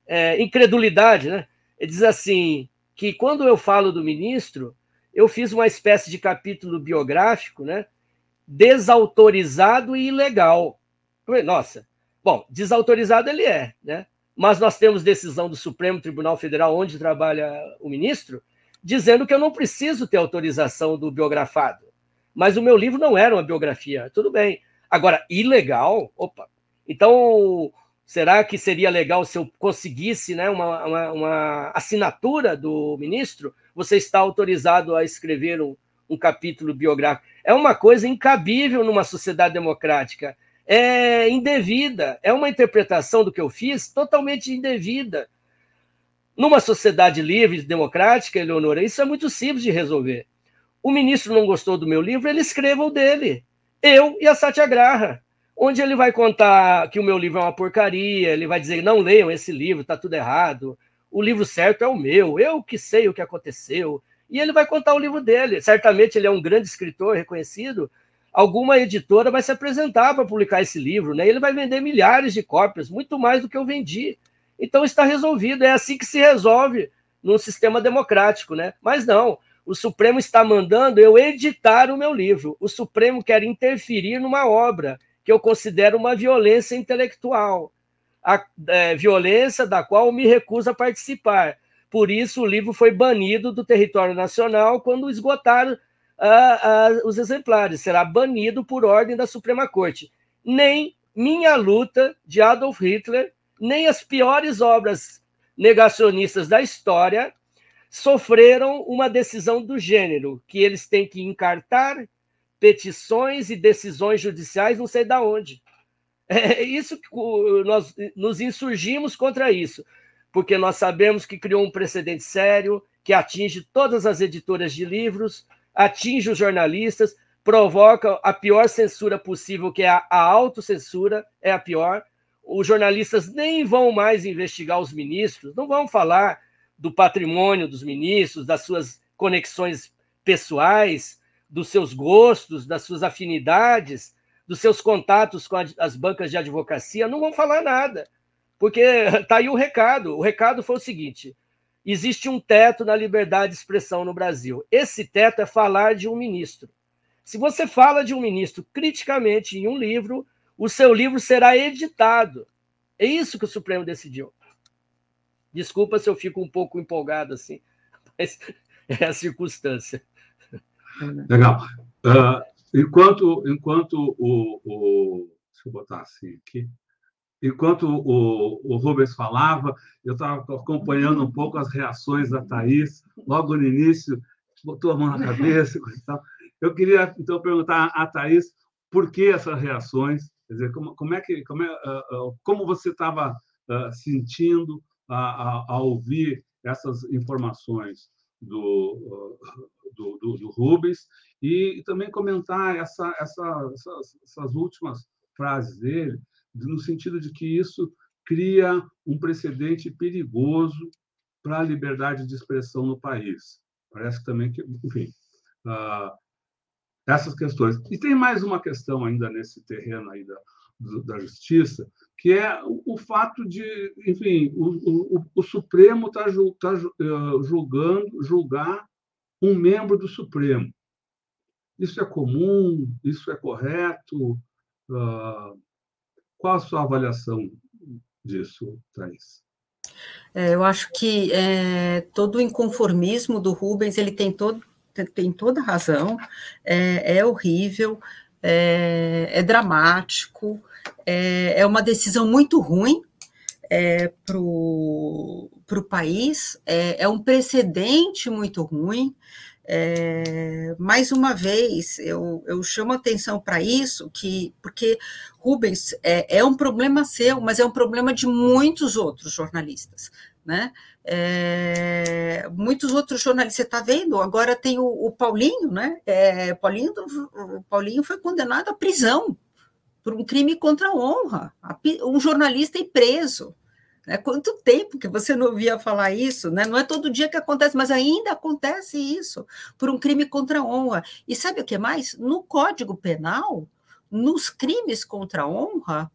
é, incredulidade, né? Ele diz assim, que quando eu falo do ministro, eu fiz uma espécie de capítulo biográfico, né, desautorizado e ilegal. Nossa, bom, desautorizado ele é, né? Mas nós temos decisão do Supremo Tribunal Federal, onde trabalha o ministro, dizendo que eu não preciso ter autorização do biografado. Mas o meu livro não era uma biografia, tudo bem. Agora, ilegal? Opa! Então, será que seria legal se eu conseguisse, né, uma, uma, uma assinatura do ministro? Você está autorizado a escrever um, um capítulo biográfico. É uma coisa incabível numa sociedade democrática. É indevida, é uma interpretação do que eu fiz totalmente indevida. Numa sociedade livre e democrática, Eleonora, isso é muito simples de resolver. O ministro não gostou do meu livro, ele escreva o dele. Eu e a Satiagraha, onde ele vai contar que o meu livro é uma porcaria, ele vai dizer, não leiam esse livro, está tudo errado, o livro certo é o meu, eu que sei o que aconteceu. E ele vai contar o livro dele. Certamente ele é um grande escritor reconhecido, alguma editora vai se apresentar para publicar esse livro, né? Ele vai vender milhares de cópias, muito mais do que eu vendi. Então está resolvido, é assim que se resolve num sistema democrático, né? Mas não, o Supremo está mandando eu editar o meu livro. O Supremo quer interferir numa obra que eu considero uma violência intelectual, a é, violência da qual eu me recuso a participar. Por isso o livro foi banido do território nacional quando esgotaram ah, ah, os exemplares. Será banido por ordem da Suprema Corte. Nem Minha Luta, de Adolf Hitler, nem as piores obras negacionistas da história sofreram uma decisão do gênero, que eles têm que encartar petições e decisões judiciais não sei de onde. É isso que nós nos insurgimos contra isso, porque nós sabemos que criou um precedente sério que atinge todas as editoras de livros, atinge os jornalistas, provoca a pior censura possível, que é a, a autocensura, é a pior. Os jornalistas nem vão mais investigar os ministros, não vão falar do patrimônio dos ministros, das suas conexões pessoais, dos seus gostos, das suas afinidades, dos seus contatos com as bancas de advocacia, não vão falar nada, porque está aí o recado. O recado foi o seguinte, existe um teto na liberdade de expressão no Brasil. Esse teto é falar de um ministro. Se você fala de um ministro criticamente em um livro, o seu livro será editado. É isso que o Supremo decidiu. Desculpa se eu fico um pouco empolgado assim, mas é a circunstância. Legal. Uh, enquanto, enquanto o, o... Deixa eu botar assim aqui. Enquanto o, o Rubens falava, eu estava acompanhando um pouco as reações da Thaís. Logo no início, botou a mão na cabeça. Eu queria, então, perguntar à Thaís por que essas reações. Quer dizer, como, como é que, como, é, uh, como você estava uh, sentindo a, a, a ouvir essas informações do, uh, do, do, do Rubens e, e também comentar essa, essa, essas, essas últimas frases dele, no sentido de que isso cria um precedente perigoso para a liberdade de expressão no país. Parece também que, enfim, uh, essas questões. E tem mais uma questão ainda nesse terreno aí da, da justiça, que é o, o fato de, enfim, o, o, o Supremo está tá, julgando, julgar um membro do Supremo. Isso é comum? Isso é correto? Uh, qual a sua avaliação disso, Thaís? É, eu acho que é, todo o inconformismo do Rubens, ele tem todo tem toda a razão, é, é horrível, é, é dramático, é, é uma decisão muito ruim é, para o país, é, é um precedente muito ruim. É, mais uma vez, eu, eu chamo atenção para isso, que, porque, Rubens, é, é um problema seu, mas é um problema de muitos outros jornalistas, né? É, muitos outros jornalistas, você está vendo, agora tem o, o Paulinho, né? É, Paulinho, o Paulinho foi condenado à prisão por um crime contra a honra, um jornalista e preso, Né? Quanto tempo que você não ouvia falar isso? Né? Não é todo dia que acontece, mas ainda acontece isso, por um crime contra a honra. E sabe o que mais? No Código Penal, nos crimes contra a honra,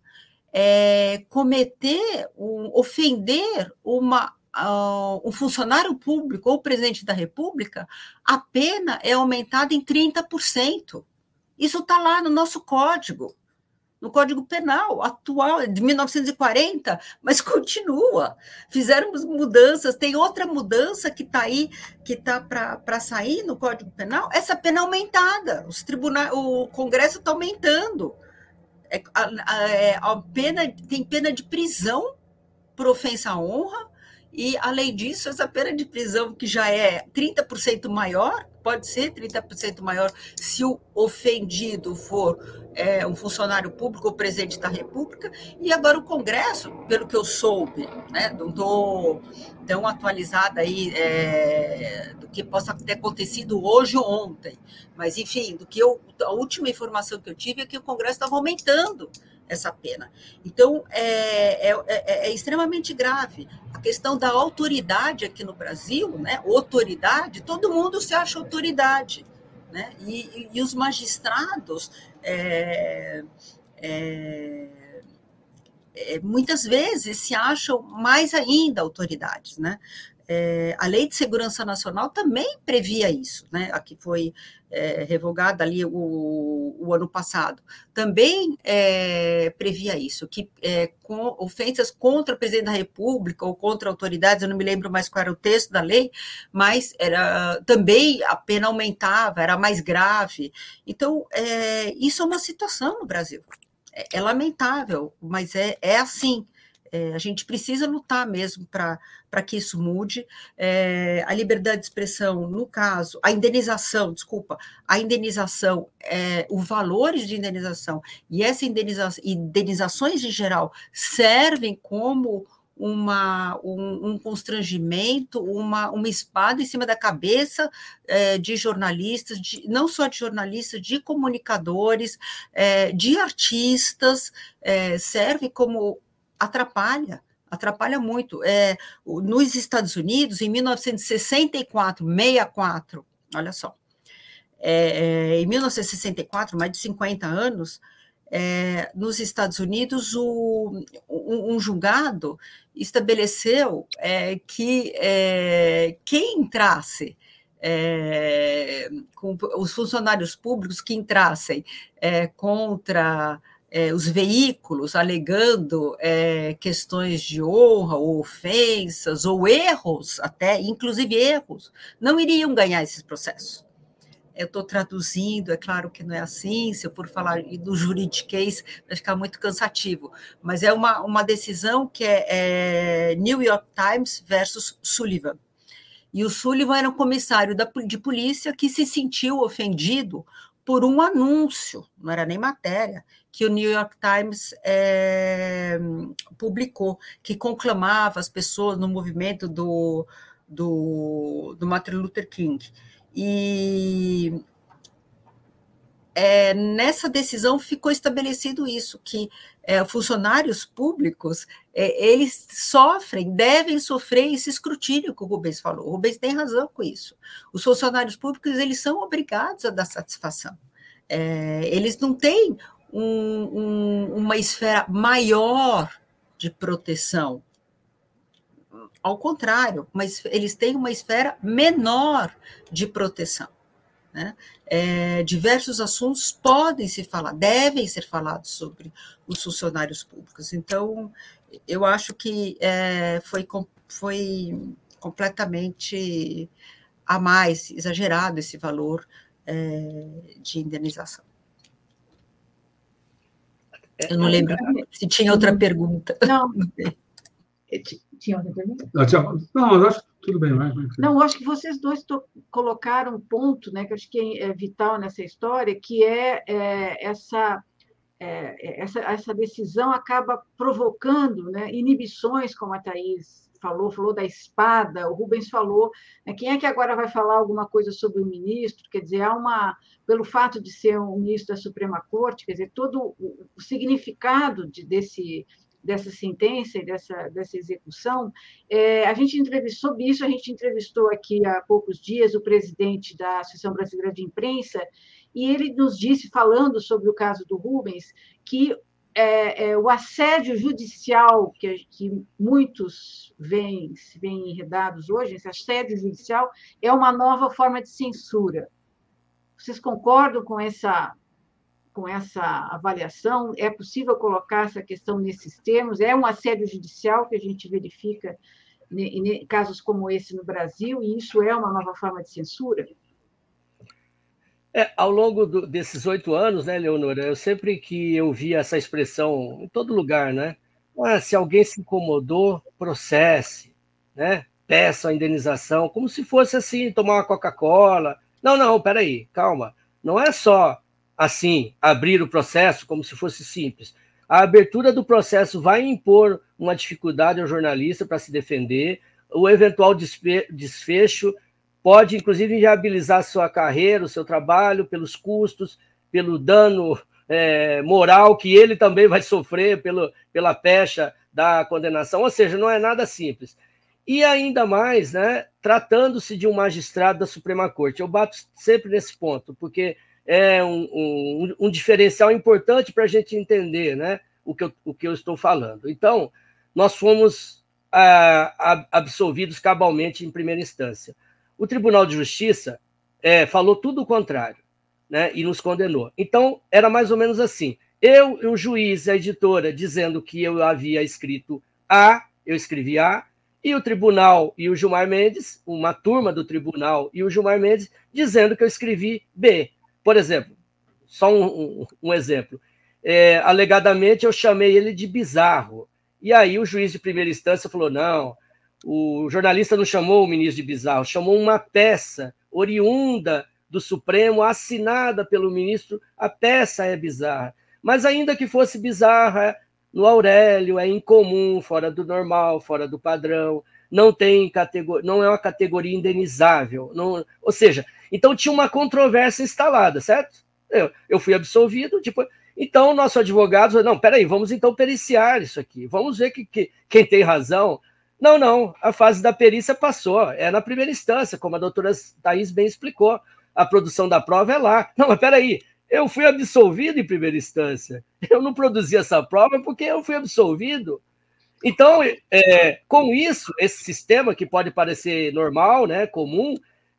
é, cometer, um, ofender uma, uh, um funcionário público ou presidente da República, a pena é aumentada em trinta por cento. Isso está lá no nosso código, no Código Penal atual, de mil novecentos e quarenta, mas continua. Fizeram mudanças, tem outra mudança que está aí, que está para sair no Código Penal, essa pena aumentada, os tribunais, o Congresso está aumentando. É, é, a pena, tem pena de prisão por ofensa à honra, e, além disso, essa pena de prisão, que já é trinta por cento maior, pode ser trinta por cento maior se o ofendido for é, um funcionário público ou presidente da República. E agora o Congresso, pelo que eu soube, né, não estou tão atualizada aí, é, do que possa ter acontecido hoje ou ontem, mas, enfim, do que eu, a última informação que eu tive é que o Congresso estava aumentando essa pena. Então, é, é, é, é extremamente grave. A questão da autoridade aqui no Brasil, né? Autoridade, todo mundo se acha autoridade, né? E, e, e os magistrados, é, é, é, muitas vezes, se acham mais ainda autoridades, né? É, a Lei de Segurança Nacional também previa isso, né? A que foi é, revogada ali o, o ano passado, também é, previa isso, que é, com ofensas contra o presidente da República ou contra autoridades, eu não me lembro mais qual era o texto da lei, mas era, também a pena aumentava, era mais grave. Então, é, isso é uma situação no Brasil, é, é lamentável, mas é, é assim. É, a gente precisa lutar mesmo para que isso mude. É, a liberdade de expressão, no caso, a indenização, desculpa, a indenização, é, os valores de indenização e essas indeniza, indenizações em geral servem como uma, um, um constrangimento, uma, uma espada em cima da cabeça é, de jornalistas, de, não só de jornalistas, de comunicadores, é, de artistas, é, serve como... Atrapalha, atrapalha muito. É, nos Estados Unidos, em mil novecentos e sessenta e quatro, sessenta e quatro, olha só, é, em mil novecentos e sessenta e quatro, mais de cinquenta anos, é, nos Estados Unidos, o, um, um julgado estabeleceu é, que é, quem entrasse, é, com os funcionários públicos que entrassem é, contra... É, os veículos alegando é, questões de honra ou ofensas ou erros, até, inclusive erros, não iriam ganhar esses processos. Eu estou traduzindo, é claro que não é assim, se eu for falar do juridiquês vai ficar muito cansativo, mas é uma, uma decisão que é, é New York Times versus Sullivan. E o Sullivan era um comissário da, de polícia que se sentiu ofendido por um anúncio, não era nem matéria, que o New York Times é, publicou, que conclamava as pessoas no movimento do, do, do Martin Luther King. E é, nessa decisão ficou estabelecido isso, que é, funcionários públicos, é, eles sofrem, devem sofrer esse escrutínio que o Rubens falou. O Rubens tem razão com isso. Os funcionários públicos, eles são obrigados a dar satisfação. É, eles não têm... Um, um, uma esfera maior de proteção. Ao contrário, mas eles têm uma esfera menor de proteção. Né? É, diversos assuntos podem se falar, devem ser falados sobre os funcionários públicos. Então, eu acho que é, foi, foi completamente a mais, exagerado esse valor é, de indenização. Eu não lembro se tinha outra pergunta. Não. Tinha outra pergunta? Não, eu acho que tudo bem. Mas... Não, eu acho que vocês dois to- colocaram um ponto, né, que eu acho que é vital nessa história, que é, é, essa, é essa, essa decisão acaba provocando, né, inibições, como a Thaís falou, falou da espada, o Rubens falou, né, quem é que agora vai falar alguma coisa sobre o ministro? Quer dizer, há uma... pelo fato de ser um ministro da Suprema Corte, quer dizer, todo o significado de, desse dessa sentença e dessa, dessa execução, é, a gente entrevistou, sobre isso a gente entrevistou aqui há poucos dias o presidente da Associação Brasileira de Imprensa, e ele nos disse, falando sobre o caso do Rubens, que é, é, o assédio judicial que, que muitos veem, veem enredados hoje, esse assédio judicial é uma nova forma de censura. Vocês concordam com essa... com essa avaliação? É possível colocar essa questão nesses termos? É um assédio judicial que a gente verifica em casos como esse no Brasil, e isso é uma nova forma de censura? É, ao longo do, desses oito anos, né, Eleonora, eu sempre que eu via essa expressão em todo lugar, né? Ah, se alguém se incomodou, processe, né? Peça a indenização, como se fosse assim, tomar uma Coca-Cola. Não, não, peraí, calma. Não é só assim, abrir o processo como se fosse simples. A abertura do processo vai impor uma dificuldade ao jornalista para se defender, o eventual desfecho pode, inclusive, inviabilizar sua carreira, o seu trabalho, pelos custos, pelo dano é, moral que ele também vai sofrer pelo, pela pecha da condenação, ou seja, não é nada simples. E ainda mais, né, tratando-se de um magistrado da Suprema Corte. Eu bato sempre nesse ponto, porque é um, um, um diferencial importante para a gente entender, né, o, que eu, o que eu estou falando. Então, nós fomos ah, absolvidos cabalmente em primeira instância. O Tribunal de Justiça é, falou tudo o contrário, né, e nos condenou. Então, era mais ou menos assim. Eu, o juiz, a editora, dizendo que eu havia escrito A, eu escrevi A, e o tribunal e o Gilmar Mendes, uma turma do tribunal e o Gilmar Mendes, dizendo que eu escrevi B. Por exemplo, só um, um, um exemplo, é, alegadamente eu chamei ele de bizarro, e aí o juiz de primeira instância falou, não, o jornalista não chamou o ministro de bizarro, chamou uma peça oriunda do Supremo, assinada pelo ministro, a peça é bizarra, mas ainda que fosse bizarra, no Aurélio é incomum, fora do normal, fora do padrão, não tem categoria, não é uma categoria indenizável, não, ou seja, então tinha uma controvérsia instalada, certo? Eu, eu fui absolvido, tipo, então o nosso advogado falou, não, peraí, vamos então periciar isso aqui, vamos ver que, que, quem tem razão. Não, não, a fase da perícia passou, é na primeira instância, como a doutora Thaís bem explicou, a produção da prova é lá. Não, mas peraí, eu fui absolvido em primeira instância, eu não produzi essa prova porque eu fui absolvido. Então, é, com isso, esse sistema que pode parecer normal, né, comum,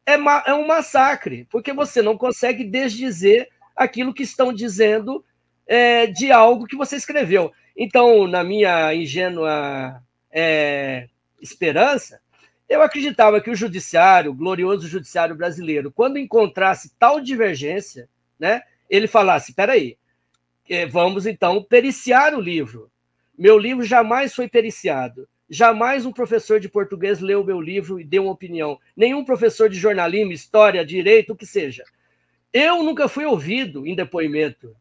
é, ma- é um massacre, porque você não consegue desdizer aquilo que estão dizendo é, de algo que você escreveu. Então, na minha ingênua é, esperança, eu acreditava que o judiciário, o glorioso judiciário brasileiro, quando encontrasse tal divergência, né, ele falasse, peraí, vamos então periciar o livro. Meu livro jamais foi periciado. Jamais um professor de português leu meu livro e deu uma opinião. Nenhum professor de jornalismo, história, direito, o que seja. Eu nunca fui ouvido em depoimento.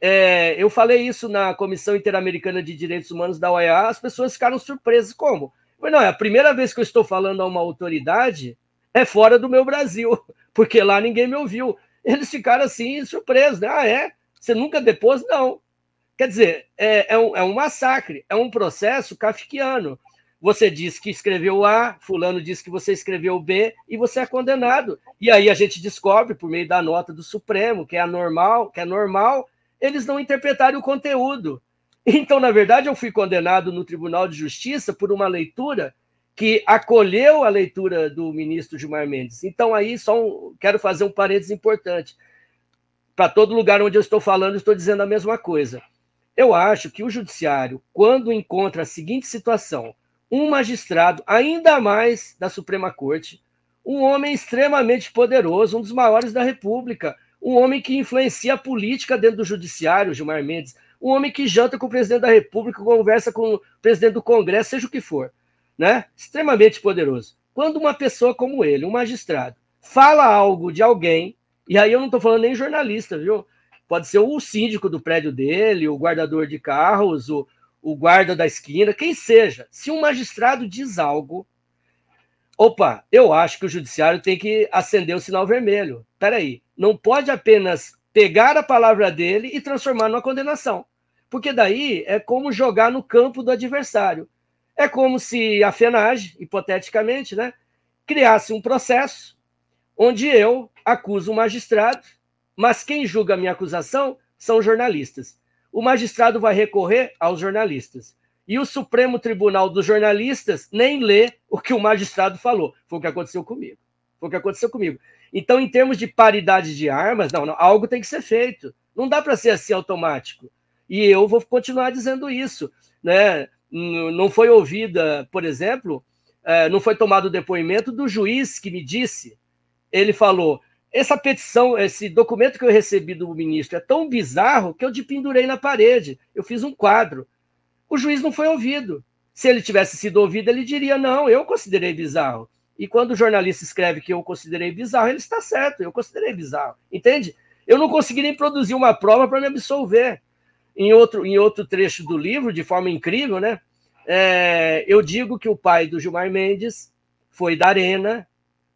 É, eu falei isso na Comissão Interamericana de Direitos Humanos da O E A, as pessoas ficaram surpresas. Como? Mas não, é a primeira vez que eu estou falando a uma autoridade é fora do meu Brasil, porque lá ninguém me ouviu. Eles ficaram assim, surpresos. Né? Ah, é? Você nunca depôs? Não. Quer dizer, é, é, um, é um massacre, é um processo kafkiano. Você diz que escreveu A, fulano diz que você escreveu B, e você é condenado. E aí a gente descobre, por meio da nota do Supremo, que é anormal, que é normal, eles não interpretaram o conteúdo. Então, na verdade, eu fui condenado no Tribunal de Justiça por uma leitura que acolheu a leitura do ministro Gilmar Mendes. Então, aí só um, quero fazer um parênteses importante. Para todo lugar onde eu estou falando, eu estou dizendo a mesma coisa. Eu acho que o judiciário, quando encontra a seguinte situação, um magistrado, ainda mais da Suprema Corte, um homem extremamente poderoso, um dos maiores da República, um homem que influencia a política dentro do judiciário, Gilmar Mendes, um homem que janta com o presidente da República, conversa com o presidente do Congresso, seja o que for, né? Extremamente poderoso. Quando uma pessoa como ele, um magistrado, fala algo de alguém, e aí eu não estou falando nem jornalista, viu? Pode ser o síndico do prédio dele, o guardador de carros, o, o guarda da esquina, quem seja. Se um magistrado diz algo, opa, eu acho que o judiciário tem que acender o sinal vermelho. Espera aí, não pode apenas pegar a palavra dele e transformar numa condenação. porque daí é como jogar no campo do adversário. É como se a FENAGE, hipoteticamente, né, criasse um processo onde eu acuso um magistrado, mas quem julga a minha acusação são jornalistas. O magistrado vai recorrer aos jornalistas. E o Supremo Tribunal dos Jornalistas nem lê o que o magistrado falou. Foi o que aconteceu comigo. Foi o que aconteceu comigo. Então, em termos de paridade de armas, não, não, algo tem que ser feito. Não dá para ser assim automático. E eu vou continuar dizendo isso, né? Não foi ouvida, por exemplo, não foi tomado o depoimento do juiz que me disse. Ele falou, essa petição, esse documento que eu recebi do ministro é tão bizarro que eu de pendurei na parede. Eu fiz um quadro. O juiz não foi ouvido. Se ele tivesse sido ouvido, ele diria, não, eu considerei bizarro. E quando o jornalista escreve que eu considerei bizarro, ele está certo, eu considerei bizarro. Entende? Eu não consegui nem produzir uma prova para me absolver. Em outro, em outro trecho do livro, de forma incrível, né? É, eu digo que o pai do Gilmar Mendes foi da Arena,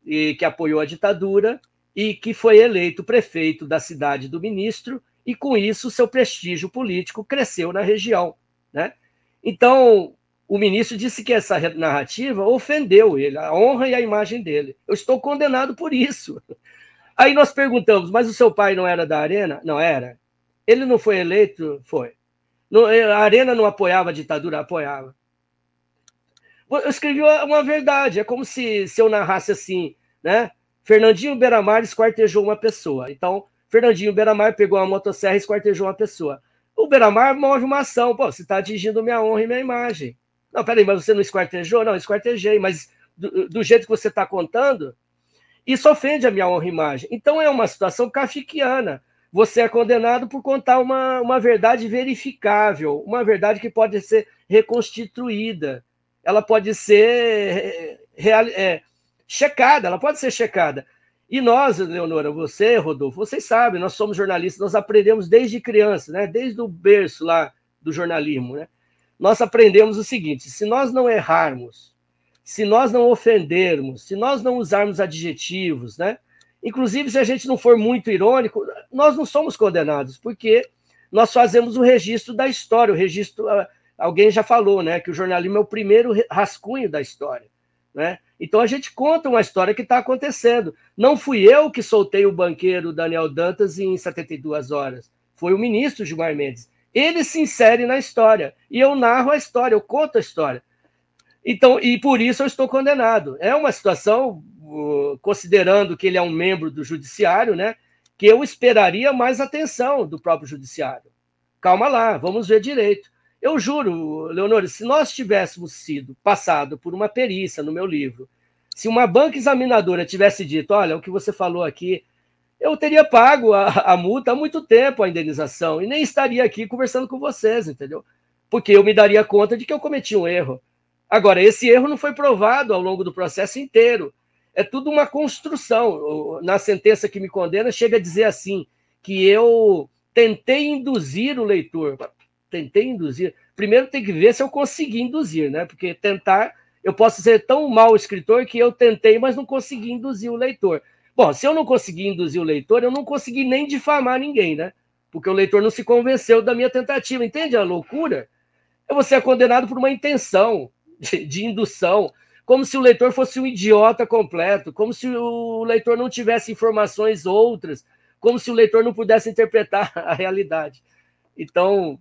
e que apoiou a ditadura, e que foi eleito prefeito da cidade do ministro, e com isso seu prestígio político cresceu na região, né? Então, o ministro disse que essa narrativa ofendeu ele, a honra e a imagem dele. Eu estou condenado por isso. Aí nós perguntamos, mas o seu pai não era da Arena? Não era. Ele não foi eleito? Foi. A Arena não apoiava a ditadura? Apoiava. Eu escrevi uma verdade, é como se, se eu narrasse assim, né? Fernandinho Beiramar esquartejou uma pessoa. Então, Fernandinho Beiramar pegou uma motosserra e esquartejou uma pessoa. O Beiramar move uma ação. Pô, você está atingindo minha honra e minha imagem. Não, peraí, mas você não esquartejou? Não, esquartejei, mas do, do jeito que você está contando, isso ofende a minha honra e imagem. Então, é uma situação kafkiana. Você é condenado por contar uma, uma verdade verificável, uma verdade que pode ser reconstituída, ela pode ser real, é, checada, ela pode ser checada. E nós, Eleonora, você, Rodolfo, vocês sabem, nós somos jornalistas, nós aprendemos desde criança, né? Desde o berço lá do jornalismo, né? Nós aprendemos o seguinte, se nós não errarmos, se nós não ofendermos, se nós não usarmos adjetivos, né? Inclusive, se a gente não for muito irônico, nós não somos condenados, porque nós fazemos o registro da história, o registro, alguém já falou, né, que o jornalismo é o primeiro rascunho da história, né? Então, a gente conta uma história que está acontecendo. Não fui eu que soltei o banqueiro Daniel Dantas em setenta e duas horas, foi o ministro Gilmar Mendes. Ele se insere na história, e eu narro a história, eu conto a história. Então, e por isso eu estou condenado. É uma situação, considerando que ele é um membro do judiciário, né, que eu esperaria mais atenção do próprio judiciário. Calma lá, vamos ver direito. Eu juro, Leonor, se nós tivéssemos sido passado por uma perícia no meu livro, se uma banca examinadora tivesse dito, olha, o que você falou aqui, eu teria pago a, a multa há muito tempo, a indenização, e nem estaria aqui conversando com vocês, entendeu? Porque eu me daria conta de que eu cometi um erro. Agora, esse erro não foi provado ao longo do processo inteiro. É tudo uma construção. Na sentença que me condena, chega a dizer assim, que eu tentei induzir o leitor. Tentei induzir. Primeiro tem que ver se eu consegui induzir, né? Porque tentar, eu posso ser tão mau escritor que eu tentei, mas não consegui induzir o leitor. Bom, se eu não consegui induzir o leitor, eu não consegui nem difamar ninguém, né? Porque o leitor não se convenceu da minha tentativa. Entende a loucura? Você é condenado por uma intenção. De, de indução, como se o leitor fosse um idiota completo, como se o leitor não tivesse informações outras, como se o leitor não pudesse interpretar a realidade. Então,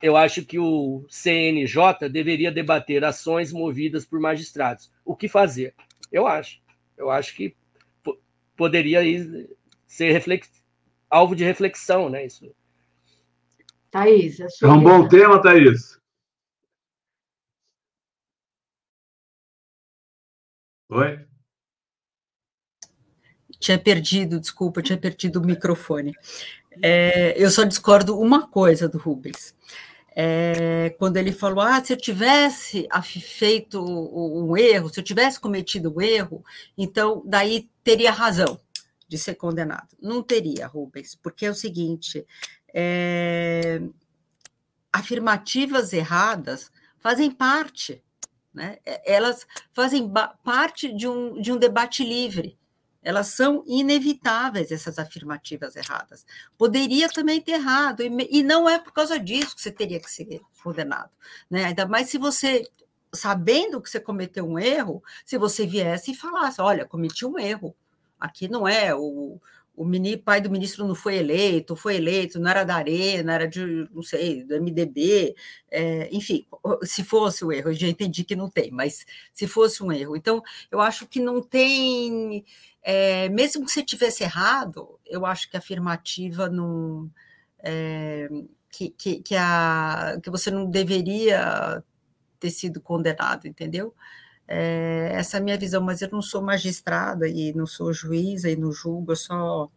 eu acho que o C N J deveria debater ações movidas por magistrados. O que fazer? Eu acho. Eu acho que p- poderia ser reflex- alvo de reflexão, né? Isso. Thaís, a sua é um bom vida. Tema, Thaís. Oi? Tinha perdido, desculpa, tinha perdido o microfone. É, eu só discordo uma coisa do Rubens. É, quando ele falou, ah, se eu tivesse feito um erro, se eu tivesse cometido um erro, então daí teria razão de ser condenado. Não teria, Rubens, porque é o seguinte, é, afirmativas erradas fazem parte, né? Elas fazem ba- parte de um, de um debate livre, Elas são inevitáveis, essas afirmativas erradas. Poderia também ter errado, e não é por causa disso que você teria que ser condenado, né? Ainda mais se você, sabendo que você cometeu um erro, se você viesse e falasse, olha, cometi um erro, aqui não é, o, o mini, pai do ministro não foi eleito, foi eleito, não era da Arena, era de, não sei, do M D B, é, enfim, se fosse um erro, eu já entendi que não tem, mas se fosse um erro. Então, eu acho que não tem... É, mesmo que você tivesse errado, eu acho que a afirmativa não, é, que, que, que, a, que você não deveria ter sido condenado, entendeu? É, essa é a minha visão, mas eu não sou magistrada e não sou juíza e não julgo, eu só,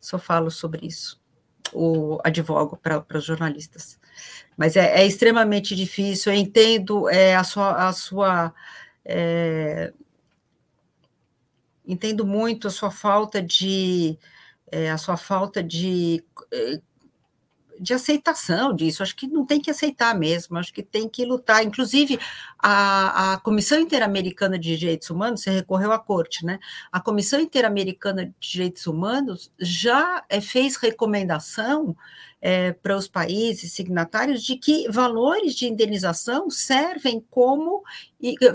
só falo sobre isso, ou advogo para os jornalistas. Mas é, é extremamente difícil, eu entendo é, a sua... A sua é, entendo muito a sua falta de é, a sua falta de, de aceitação disso. Acho que não tem que aceitar mesmo, acho que tem que lutar. Inclusive, a, a Comissão Interamericana de Direitos Humanos, você recorreu à corte, né? A Comissão Interamericana de Direitos Humanos já é, fez recomendação é, para os países signatários de que valores de indenização servem como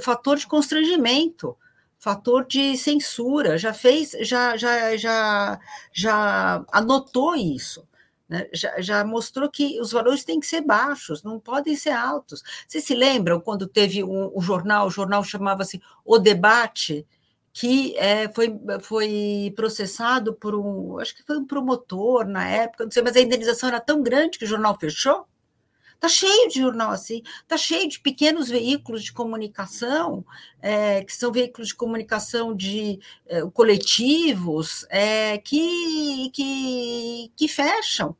fator de constrangimento, fator de censura, já fez, já, já, já, já anotou isso, né? já, já mostrou que os valores têm que ser baixos, não podem ser altos. Vocês se lembram quando teve um, um jornal, o jornal chamava-se O Debate, que é, foi, foi processado por um, acho que foi um promotor na época, não sei, mas a indenização era tão grande que o jornal fechou? Está cheio de jornal assim, está cheio de pequenos veículos de comunicação, é, que são veículos de comunicação de é, coletivos, é, que, que, que fecham,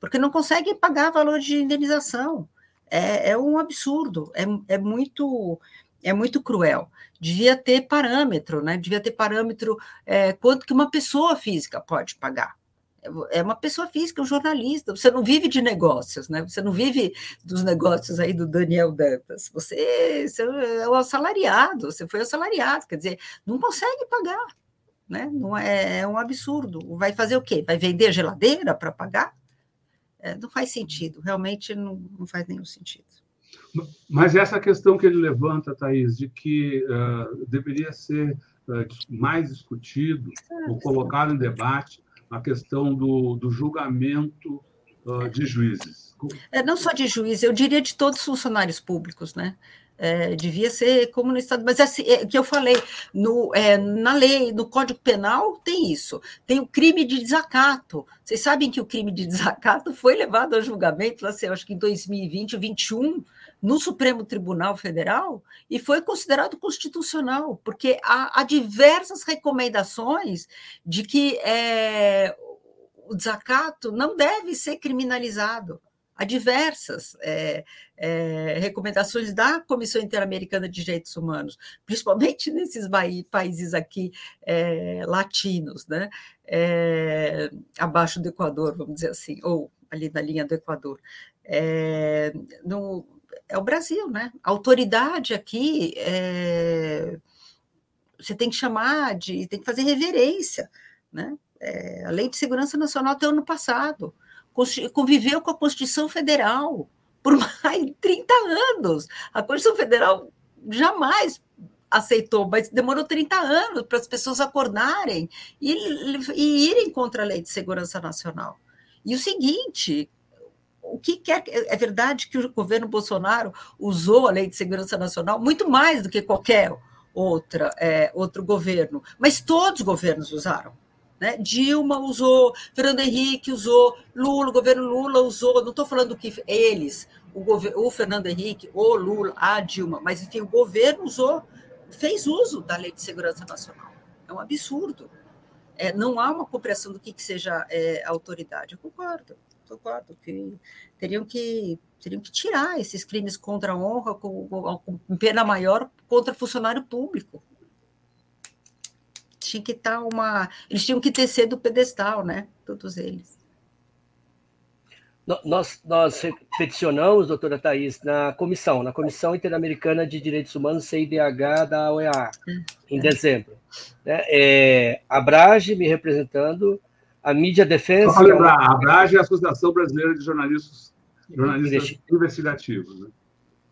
porque não conseguem pagar valor de indenização. É, é um absurdo, é, é, muito, é muito cruel. Devia ter parâmetro, né? Devia ter parâmetro é, quanto que uma pessoa física pode pagar. É uma pessoa física, um jornalista, você não vive de negócios, né? Você não vive dos negócios aí do Daniel Dantas, você, você é o assalariado, você foi assalariado, quer dizer, não consegue pagar, né? Não é, é um absurdo, vai fazer o quê? Vai vender geladeira para pagar? É, não faz sentido, realmente não, não faz nenhum sentido. Mas essa questão que ele levanta, Thaís, de que uh, deveria ser uh, mais discutido é, ou colocado em debate, a questão do, do julgamento uh, de juízes. É, não só de juízes, eu diria de todos os funcionários públicos, né? É, devia ser como no Estado, mas é assim, é, que eu falei, no, é, na lei, no Código Penal tem isso, tem o crime de desacato. Vocês sabem que o crime de desacato foi levado a julgamento, lá, sei, acho que em dois mil e vinte ou dois mil e vinte e um, no Supremo Tribunal Federal, e foi considerado constitucional, porque há, há diversas recomendações de que é, o desacato não deve ser criminalizado. Há diversas é, é, recomendações da Comissão Interamericana de Direitos Humanos, principalmente nesses países aqui é, latinos, né? É, abaixo do Equador, vamos dizer assim, ou ali na linha do Equador. É, no, é o Brasil, né? A autoridade aqui, é, você tem que chamar, de, tem que fazer reverência, né? É, a Lei de Segurança Nacional até o ano passado conviveu com a Constituição Federal por mais de trinta anos. A Constituição Federal jamais aceitou, mas demorou trinta anos para as pessoas acordarem e, e irem contra a Lei de Segurança Nacional. E o seguinte, o que quer, é verdade que o governo Bolsonaro usou a Lei de Segurança Nacional muito mais do que qualquer outra, é, outro governo, mas todos os governos usaram. Né? Dilma usou, Fernando Henrique usou, Lula, o governo Lula usou, não estou falando que eles, o, governo, o Fernando Henrique, o Lula, a Dilma, mas enfim, o governo usou, fez uso da Lei de Segurança Nacional. É um absurdo. É, não há uma compreensão do que, que seja é, autoridade. Eu concordo, concordo que teriam que, teriam que tirar esses crimes contra a honra, com, com pena maior contra funcionário público. Tinha que estar uma... Eles tinham que descer do pedestal, né? Todos eles. Nós, nós peticionamos, doutora Thaís, na comissão, na Comissão Interamericana de Direitos Humanos, C I D H, da O E A, em dezembro. Né? É, a Abrage me representando, a Media Defense... Só lembrar, a Abrage é a Associação Brasileira de Jornalistas, jornalistas Investigativos. Né?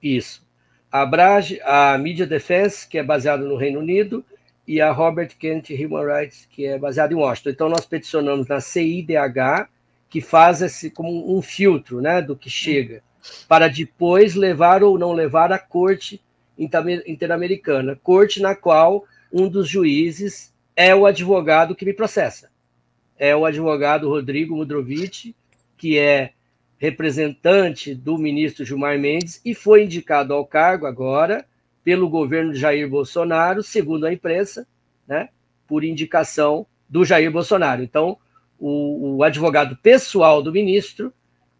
Isso. A Abrage, a Media Defense, que é baseada no Reino Unido, e a Robert Kennedy Human Rights, que é baseada em Washington. Então, nós peticionamos na C I D H, que faz esse, como um filtro, né, do que chega, para depois levar ou não levar à Corte Interamericana, corte na qual um dos juízes é o advogado que me processa. É o advogado Rodrigo Mudrovitch, que é representante do ministro Gilmar Mendes e foi indicado ao cargo agora pelo governo de Jair Bolsonaro, segundo a imprensa, né, por indicação do Jair Bolsonaro. Então, O, o advogado pessoal do ministro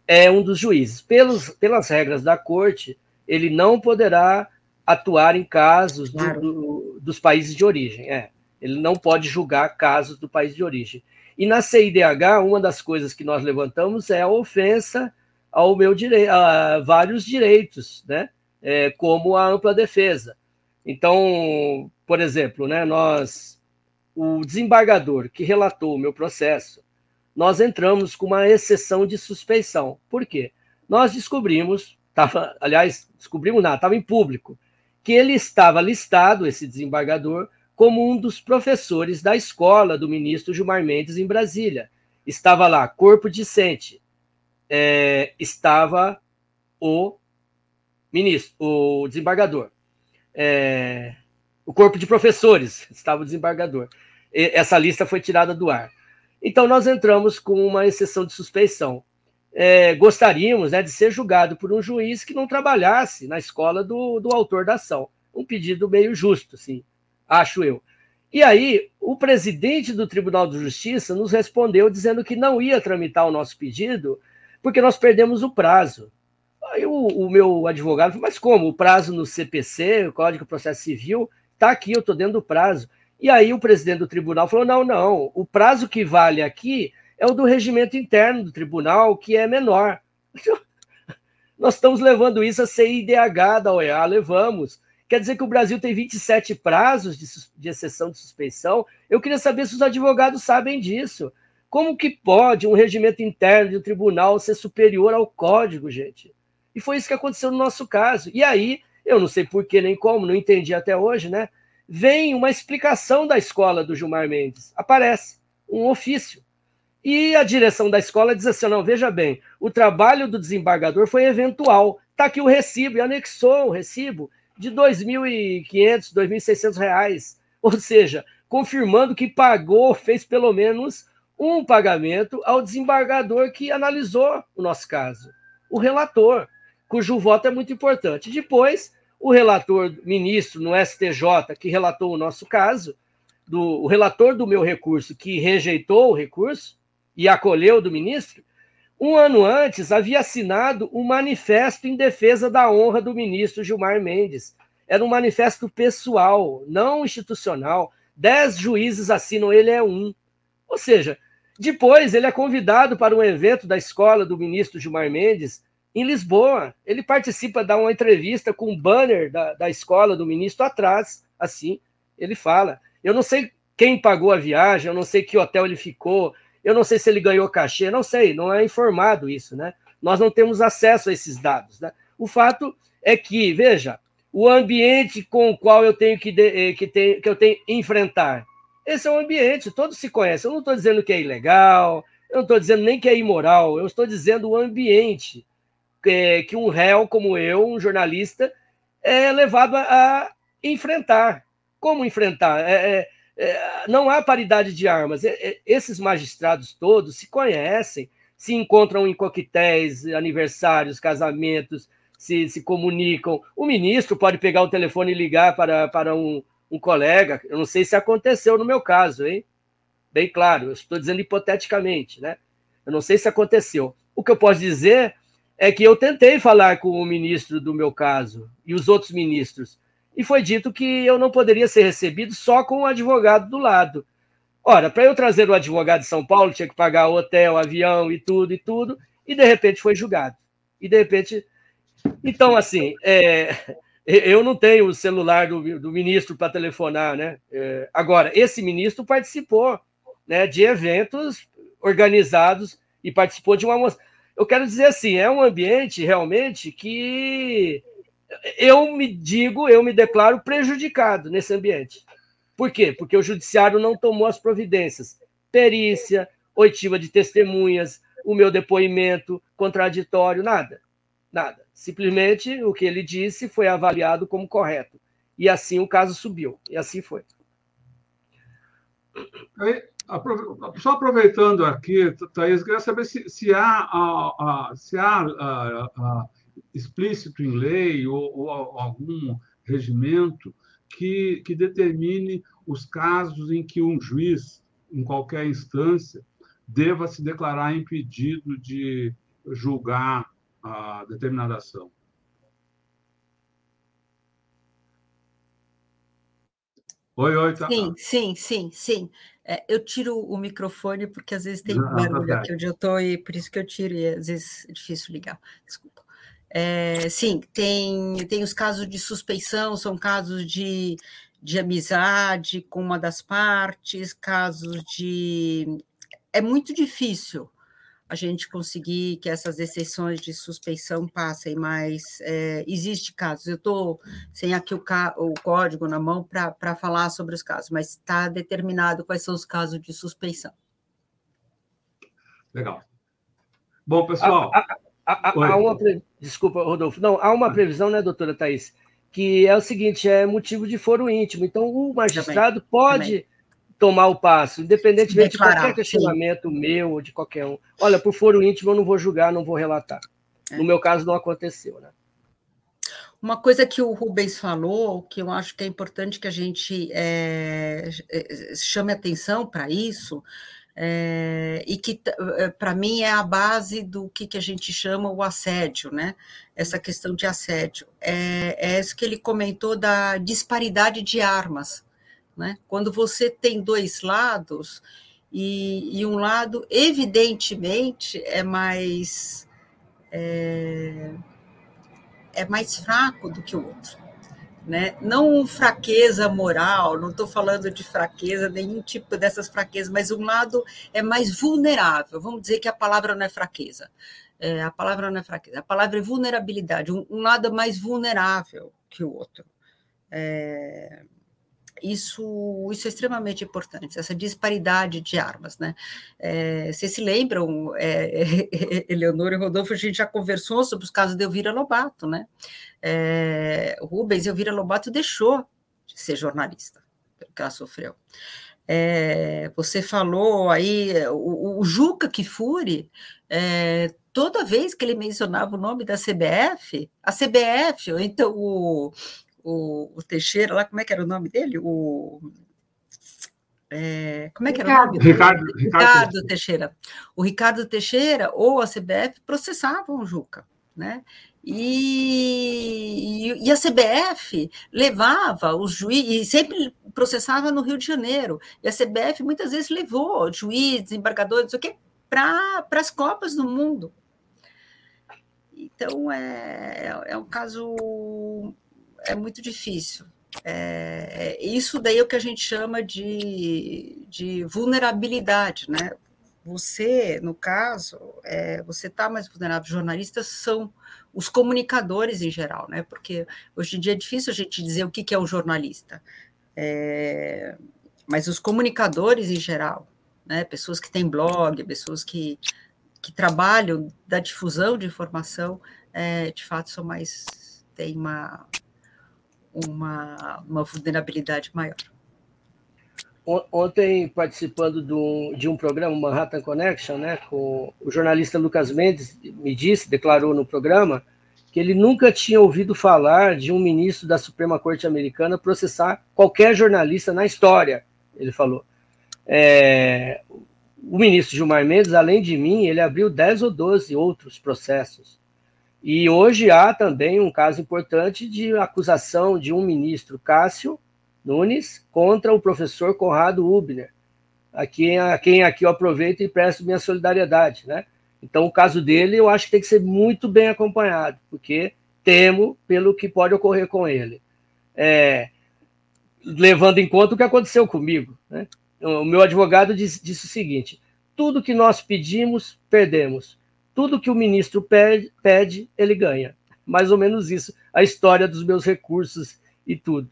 é um dos juízes. Pelos, pelas regras da corte, ele não poderá atuar em casos do, do, dos países de origem. É. Ele não pode julgar casos do país de origem. E na C I D H, uma das coisas que nós levantamos é a ofensa ao meu dire... a vários direitos, né? É, como a ampla defesa. Então, por exemplo, né, nós, o desembargador que relatou o meu processo, nós entramos com uma exceção de suspeição. Por quê? Nós descobrimos, tava, aliás, descobrimos nada, estava em público, que ele estava listado, esse desembargador, como um dos professores da escola do ministro Gilmar Mendes em Brasília. Estava lá, corpo discente, é, estava o ministro, o desembargador. É, o corpo de professores, estava o desembargador. Essa lista foi tirada do ar. Então, nós entramos com uma exceção de suspeição. É, gostaríamos, né, de ser julgado por um juiz que não trabalhasse na escola do, do autor da ação. Um pedido meio justo, assim, acho eu. E aí, o presidente do Tribunal de Justiça nos respondeu dizendo que não ia tramitar o nosso pedido porque nós perdemos o prazo. Aí o, o meu advogado falou, mas como? O prazo no C P C, o Código de Processo Civil, está aqui, eu estou dentro do prazo. E aí o presidente do tribunal falou, não, não, o prazo que vale aqui é o do regimento interno do tribunal, que é menor. Nós estamos levando isso a C I D H da O E A, levamos. Quer dizer que o Brasil tem vinte e sete prazos de, de exceção de suspeição. Eu queria saber se os advogados sabem disso. Como que pode um regimento interno do tribunal ser superior ao código, gente? E foi isso que aconteceu no nosso caso. E aí, eu não sei por que nem como, não entendi até hoje, né? Vem uma explicação da escola do Gilmar Mendes. Aparece um ofício. E a direção da escola diz assim, não, veja bem, o trabalho do desembargador foi eventual. Está aqui o recibo, e anexou o recibo de dois mil e quinhentos, dois mil e seiscentos reais. Ou seja, confirmando que pagou, fez pelo menos um pagamento ao desembargador que analisou o nosso caso. O relator, cujo voto é muito importante. Depois, o relator ministro no S T J, que relatou o nosso caso, do, o relator do meu recurso, que rejeitou o recurso e acolheu do ministro, um ano antes havia assinado um manifesto em defesa da honra do ministro Gilmar Mendes. Era um manifesto pessoal, não institucional. Dez juízes assinam, ele é um. Ou seja, depois ele é convidado para um evento da escola do ministro Gilmar Mendes, em Lisboa. Ele participa de uma entrevista com um banner da, da escola do ministro atrás, assim, ele fala. Eu não sei quem pagou a viagem, eu não sei que hotel ele ficou, eu não sei se ele ganhou cachê, não sei, não é informado isso, né? Nós não temos acesso a esses dados, né? O fato é que, veja, o ambiente com o qual eu tenho que, de, que, tem, que eu tenho enfrentar, esse é um ambiente, todos se conhecem. Eu não estou dizendo que é ilegal, eu não estou dizendo nem que é imoral, eu estou dizendo o ambiente que um réu como eu, um jornalista, é levado a enfrentar. Como enfrentar? É, é, não há paridade de armas. É, é, esses magistrados todos se conhecem, se encontram em coquetéis, aniversários, casamentos, se, se comunicam. O ministro pode pegar o telefone e ligar para, para um, um colega. Eu não sei se aconteceu no meu caso, hein? Bem claro, eu estou dizendo hipoteticamente, né? Eu não sei se aconteceu. O que eu posso dizer é que eu tentei falar com o ministro do meu caso e os outros ministros, e foi dito que eu não poderia ser recebido só com o advogado do lado. Ora, para eu trazer o advogado de São Paulo, tinha que pagar hotel, avião e tudo, e tudo, e, de repente, foi julgado. E, de repente... Então, assim, é... eu não tenho o celular do, do ministro para telefonar, né? É... Agora, esse ministro participou, né, de eventos organizados e participou de uma... Eu quero dizer assim, é um ambiente realmente que... Eu me digo, eu me declaro prejudicado nesse ambiente. Por quê? Porque o judiciário não tomou as providências. Perícia, oitiva de testemunhas, o meu depoimento, contraditório, nada. Nada. Simplesmente o que ele disse foi avaliado como correto. E assim o caso subiu. E assim foi. Só aproveitando aqui, Thaís, eu queria saber se, se há... Se há a, a, explícito em lei ou, ou algum regimento que, que determine os casos em que um juiz, em qualquer instância, deva se declarar impedido de julgar a determinada ação. Oi, oi, tá? Sim, sim, sim, sim. É, eu tiro o microfone porque às vezes tem ah, barulho tá aqui onde eu estou e por isso que eu tiro e às vezes é difícil ligar. Desculpa. É, sim, tem, tem os casos de suspeição, são casos de, de amizade com uma das partes, casos de... É muito difícil a gente conseguir que essas exceções de suspeição passem, mas é, existe casos. Eu estou sem aqui o, ca... o código na mão para falar sobre os casos, mas está determinado quais são os casos de suspeição. Legal. Bom, pessoal... A, a... Há, há uma pre... Desculpa, Rodolfo. Não, há uma previsão, né, doutora Thaís, que é o seguinte, é motivo de foro íntimo. Então, o magistrado também, pode também. tomar o passo, independentemente de qualquer questionamento sim. meu ou de qualquer um. Olha, por foro íntimo eu não vou julgar, não vou relatar. É. No meu caso, não aconteceu, né? Uma coisa que o Rubens falou, que eu acho que é importante que a gente é, chame atenção para isso... É, e que, para mim, é a base do que, que a gente chama o assédio, né? Essa questão de assédio. É, é isso que ele comentou da disparidade de armas, né? Quando você tem dois lados, e, e um lado, evidentemente, é mais, é, é mais fraco do que o outro. Né? Não fraqueza moral, não estou falando de fraqueza, nenhum tipo dessas fraquezas, mas um lado é mais vulnerável, vamos dizer que a palavra não é fraqueza, é, a palavra não é fraqueza, a palavra é vulnerabilidade, um, um lado é mais vulnerável que o outro. É, isso, isso é extremamente importante, essa disparidade de armas. Né? É, vocês se lembram, é, Eleonora e Rodolfo, a gente já conversou sobre os casos de Elvira Lobato, né? É, Rubens, Elvira Lobato deixou de ser jornalista, pelo que ela sofreu. É, você falou aí, o, o Juca Kfouri, é, toda vez que ele mencionava o nome da C B F, a C B F, ou então o, o, o Teixeira, lá, como é que era o nome dele? O... É, como é que era Ricardo, o nome? Ricardo, Ricardo, Ricardo Teixeira. O Ricardo Teixeira ou a C B F processavam o Juca, né? E, e a C B F levava os juízes, e sempre processava no Rio de Janeiro, e a C B F muitas vezes levou juízes, embargadores, não sei o quê, para as Copas do Mundo. Então, é, é um caso é muito difícil. É, isso daí é o que a gente chama de, de vulnerabilidade, né? Você, no caso, é, você está mais vulnerável. Os jornalistas são os comunicadores em geral, né? Porque hoje em dia é difícil a gente dizer o que, que é um jornalista. É, mas os comunicadores em geral, né? Pessoas que têm blog, pessoas que, que trabalham da difusão de informação, é, de fato, são mais, têm uma, uma, uma vulnerabilidade maior. Ontem, participando do, de um programa, Manhattan Connection, né, com o jornalista Lucas Mendes, me disse, declarou no programa, que ele nunca tinha ouvido falar de um ministro da Suprema Corte Americana processar qualquer jornalista na história, ele falou. É, o ministro Gilmar Mendes, além de mim, ele abriu dez ou doze outros processos. E hoje há também um caso importante de acusação de um ministro, Cássio Nunes, contra o professor Conrado Hübner, a quem, a quem aqui eu aproveito e presto minha solidariedade, né? Então, o caso dele, eu acho que tem que ser muito bem acompanhado, porque temo pelo que pode ocorrer com ele. É, levando em conta o que aconteceu comigo, né? O meu advogado disse, disse o seguinte: tudo que nós pedimos, perdemos. Tudo que o ministro pede, pede, ele ganha. Mais ou menos isso, a história dos meus recursos e tudo.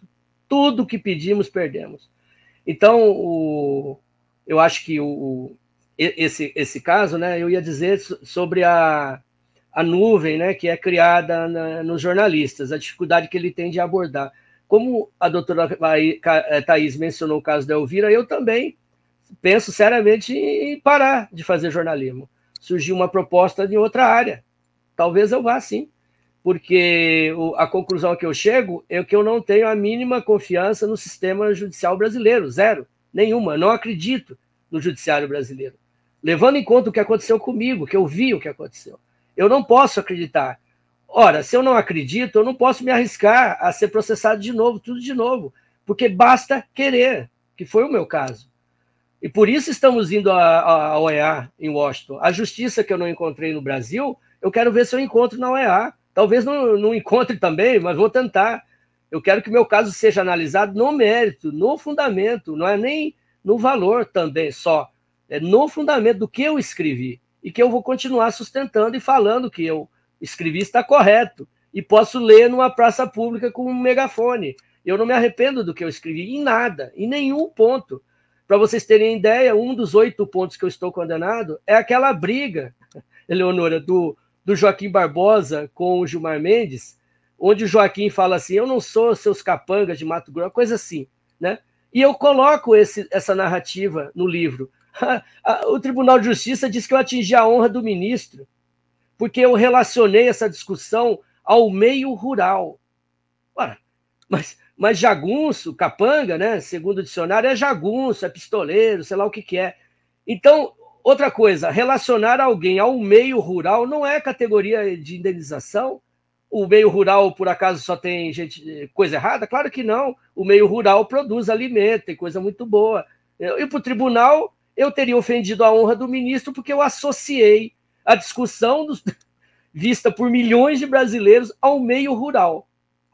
Tudo que pedimos, perdemos. Então, o, eu acho que o, esse, esse caso, né, eu ia dizer sobre a, a nuvem, né, que é criada na, nos jornalistas, a dificuldade que ele tem de abordar. Como a doutora Thaís mencionou o caso da Elvira, eu também penso seriamente em parar de fazer jornalismo. Surgiu uma proposta de outra área. Talvez eu vá, sim. Porque a conclusão que eu chego é que eu não tenho a mínima confiança no sistema judicial brasileiro. Zero. Nenhuma. Não acredito no judiciário brasileiro. Levando em conta o que aconteceu comigo, que eu vi o que aconteceu. Eu não posso acreditar. Ora, se eu não acredito, eu não posso me arriscar a ser processado de novo, tudo de novo. Porque basta querer, que foi o meu caso. E por isso estamos indo à O E A em Washington. A justiça que eu não encontrei no Brasil, eu quero ver se eu encontro na O E A. Talvez não, não encontre também, mas vou tentar. Eu quero que o meu caso seja analisado no mérito, no fundamento, não é nem no valor também só. É no fundamento do que eu escrevi e que eu vou continuar sustentando e falando que eu escrevi está correto. E posso ler numa praça pública com um megafone. Eu não me arrependo do que eu escrevi em nada, em nenhum ponto. Para vocês terem ideia, um dos oito pontos que eu estou condenado é aquela briga, Eleonora, do, do Joaquim Barbosa com o Gilmar Mendes, onde o Joaquim fala assim, eu não sou seus capangas de Mato Grosso, coisa assim, né? E eu coloco esse, essa narrativa no livro. O Tribunal de Justiça diz que eu atingi a honra do ministro, porque eu relacionei essa discussão ao meio rural. Ora, mas... Mas jagunço, capanga, né? Segundo o dicionário, é jagunço, é pistoleiro, sei lá o que que é. Então, outra coisa, relacionar alguém ao meio rural não é categoria de indenização. O meio rural, por acaso, só tem gente, coisa errada? Claro que não. O meio rural produz alimento, tem coisa muito boa. E para o tribunal, eu teria ofendido a honra do ministro porque eu associei a discussão dos, vista por milhões de brasileiros ao meio rural.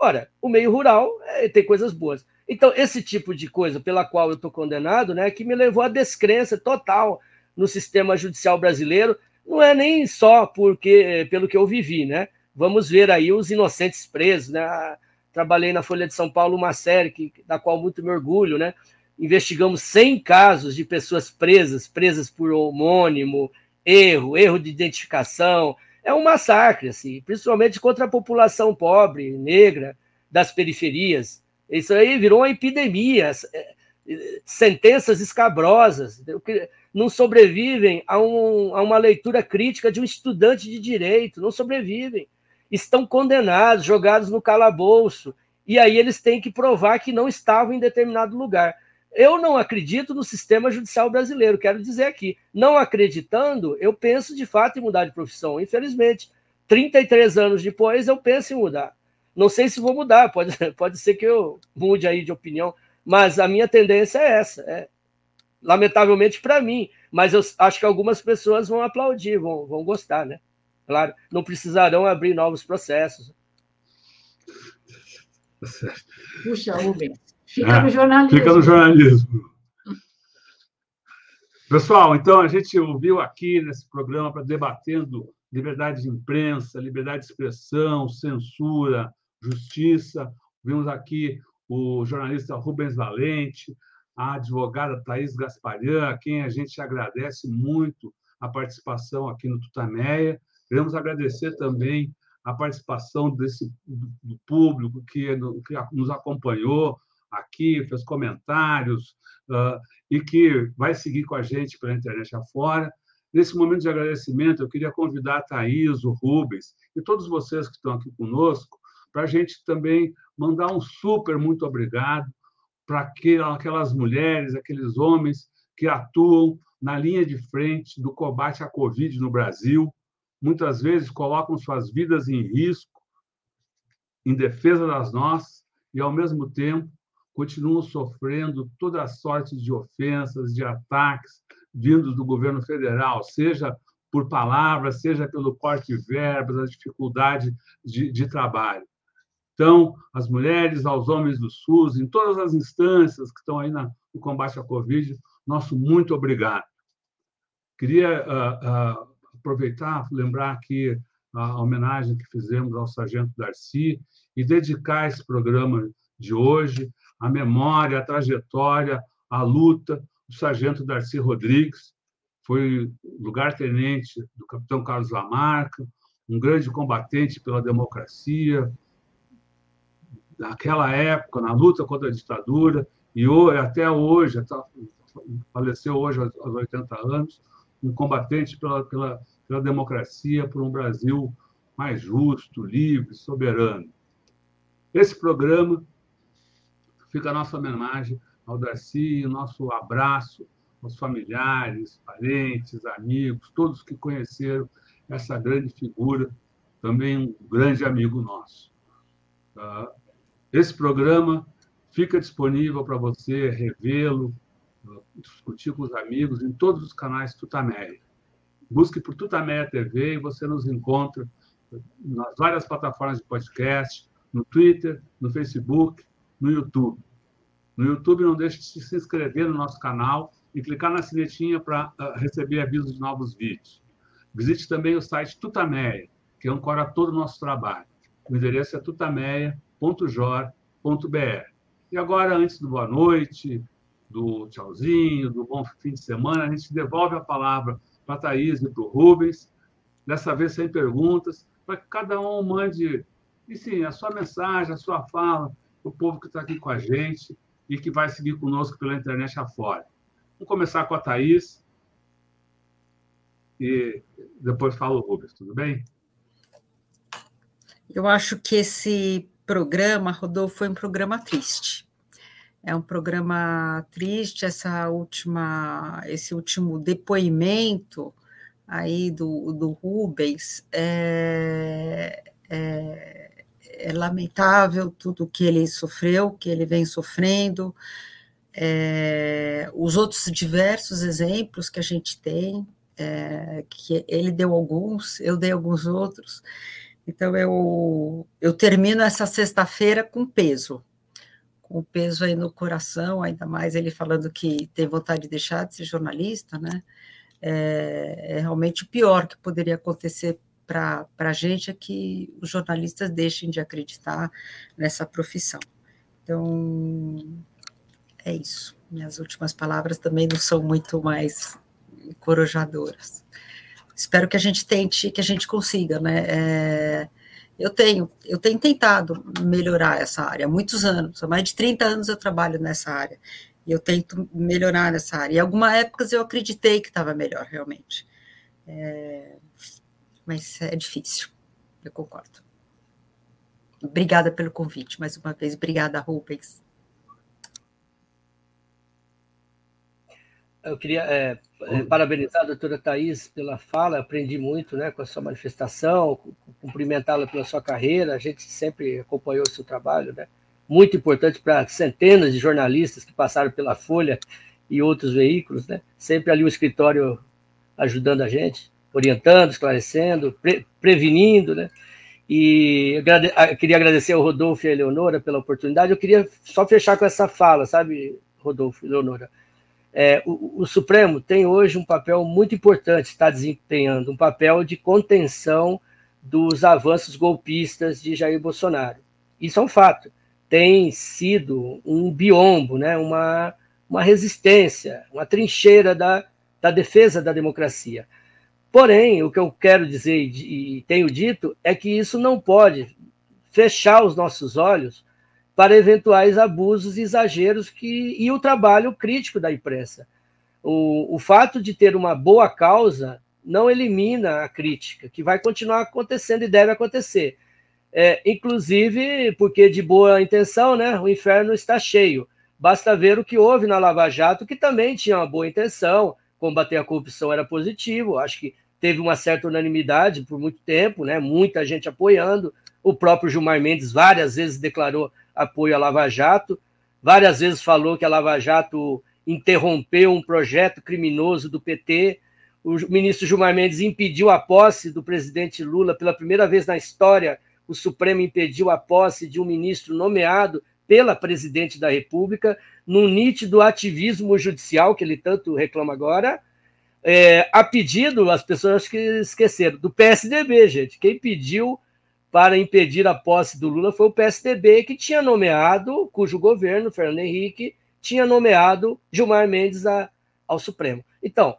Ora, o meio rural é, tem coisas boas. Então, esse tipo de coisa pela qual eu estou condenado, né, que me levou à descrença total no sistema judicial brasileiro, não é nem só porque, pelo que eu vivi, né? Vamos ver aí os inocentes presos, né? Trabalhei na Folha de São Paulo uma série que, da qual muito me orgulho, né? Investigamos cem casos de pessoas presas, presas por homônimo, erro, erro de identificação. É um massacre, assim, principalmente contra a população pobre, negra, das periferias. Isso aí virou uma epidemia, sentenças escabrosas, que não sobrevivem a, um, a uma leitura crítica de um estudante de direito, não sobrevivem. Estão condenados, jogados no calabouço, e aí eles têm que provar que não estavam em determinado lugar. Eu não acredito no sistema judicial brasileiro, quero dizer aqui. Não acreditando, eu penso de fato em mudar de profissão, infelizmente. trinta e três anos depois, eu penso em mudar. Não sei se vou mudar, pode, pode ser que eu mude aí de opinião, mas a minha tendência é essa. É, lamentavelmente para mim, mas eu acho que algumas pessoas vão aplaudir, vão, vão gostar, né? Claro, não precisarão abrir novos processos. Puxa, Rubens. Fica é, no jornalismo. Fica no jornalismo. Pessoal, então, a gente ouviu aqui nesse programa para debatendo liberdade de imprensa, liberdade de expressão, censura, justiça. Vimos aqui o jornalista Rubens Valente, a advogada Thaís Vesparian, a quem a gente agradece muito a participação aqui no Tutameia. Queremos agradecer também a participação desse, do público que, que nos acompanhou aqui, fez comentários, uh, e que vai seguir com a gente pela internet afora. Nesse momento de agradecimento, eu queria convidar a Thaís, o Rubens e todos vocês que estão aqui conosco para a gente também mandar um super muito obrigado para aquelas mulheres, aqueles homens que atuam na linha de frente do combate à Covid no Brasil, muitas vezes colocam suas vidas em risco, em defesa das nossas, e, ao mesmo tempo, continuam sofrendo toda a sorte de ofensas, de ataques vindos do governo federal, seja por palavras, seja pelo corte de verbas, a dificuldade de, de trabalho. Então, às mulheres, aos homens do SUS, em todas as instâncias que estão aí na, no combate à Covid, nosso muito obrigado. Queria uh, uh, aproveitar, lembrar aqui a homenagem que fizemos ao sargento Darcy e dedicar esse programa de hoje à memória, à trajetória, à luta do sargento Darcy Rodrigues. Foi lugar-tenente do capitão Carlos Lamarca, um grande combatente pela democracia, naquela época, na luta contra a ditadura, e até hoje, faleceu hoje aos oitenta anos, um combatente pela, pela, pela democracia, por um Brasil mais justo, livre, soberano. Esse programa fica a nossa homenagem ao Darcy, o nosso abraço aos familiares, parentes, amigos, todos que conheceram essa grande figura, também um grande amigo nosso. Esse programa fica disponível para você revê-lo, discutir com os amigos em todos os canais Tutameia. Busque por Tutameia T V e você nos encontra nas várias plataformas de podcast, no Twitter, no Facebook, no YouTube. No YouTube, não deixe de se inscrever no nosso canal e clicar na sinetinha para receber avisos de novos vídeos. Visite também o site Tutameia, que ancora todo o nosso trabalho. O endereço é tutameia ponto jor ponto br. E agora, antes do boa noite, do tchauzinho, do bom fim de semana, a gente devolve a palavra para a Thaís e para o Rubens, dessa vez sem perguntas, para que cada um mande, e sim, a sua mensagem, a sua fala, o povo que está aqui com a gente e que vai seguir conosco pela internet afora. Vamos começar com a Thaís e depois fala o Rubens, tudo bem? Eu acho que esse programa, Rodolfo, foi um programa triste. É um programa triste, essa última, esse último depoimento aí do, do Rubens. É, é, é lamentável tudo que ele sofreu, que ele vem sofrendo. É, os outros diversos exemplos que a gente tem, é, que ele deu alguns, eu dei alguns outros. Então, eu, eu termino essa sexta-feira com peso, com peso aí no coração, ainda mais ele falando que tem vontade de deixar de ser jornalista, né? É, é realmente o pior que poderia acontecer para a gente é que os jornalistas deixem de acreditar nessa profissão. Então, é isso. Minhas últimas palavras também não são muito mais encorajadoras. Espero que a gente tente, que a gente consiga, né? É, eu tenho, eu tenho tentado melhorar essa área há muitos anos, há mais de trinta anos eu trabalho nessa área, e eu tento melhorar nessa área. Em algumas épocas eu acreditei que estava melhor, realmente. É, mas é difícil, eu concordo. Obrigada pelo convite, mais uma vez. Obrigada, Rubens. Eu queria é, é, parabenizar a doutora Thaís pela fala, aprendi muito, né, com a sua manifestação, cumprimentá-la pela sua carreira, a gente sempre acompanhou o seu trabalho, né? Muito importante para centenas de jornalistas que passaram pela Folha e outros veículos, né? Sempre ali o escritório ajudando a gente, orientando, esclarecendo, pre- prevenindo, né? E eu grade- eu queria agradecer ao Rodolfo e à Eleonora pela oportunidade, eu queria só fechar com essa fala, sabe, Rodolfo e Eleonora? É, o, o Supremo tem hoje um papel muito importante, está desempenhando um papel de contenção dos avanços golpistas de Jair Bolsonaro. Isso é um fato. Tem sido um biombo, né? uma, uma resistência, uma trincheira da, da defesa da democracia. Porém, o que eu quero dizer e tenho dito é que isso não pode fechar os nossos olhos para eventuais abusos e exageros que, e o trabalho crítico da imprensa. O, o fato de ter uma boa causa não elimina a crítica, que vai continuar acontecendo e deve acontecer. É, inclusive, porque de boa intenção, né, o inferno está cheio. Basta ver o que houve na Lava Jato, que também tinha uma boa intenção, combater a corrupção era positivo, acho que teve uma certa unanimidade por muito tempo, né, muita gente apoiando. O próprio Gilmar Mendes várias vezes declarou apoio à Lava Jato, várias vezes falou que a Lava Jato interrompeu um projeto criminoso do P T, o ministro Gilmar Mendes impediu a posse do presidente Lula. Pela primeira vez na história, o Supremo impediu a posse de um ministro nomeado pela presidente da República, num nítido ativismo judicial que ele tanto reclama agora, é, a pedido, as pessoas que esqueceram, do P S D B, gente. Quem pediu para impedir a posse do Lula foi o P S D B, que tinha nomeado, cujo governo, Fernando Henrique, tinha nomeado Gilmar Mendes a, ao Supremo. Então,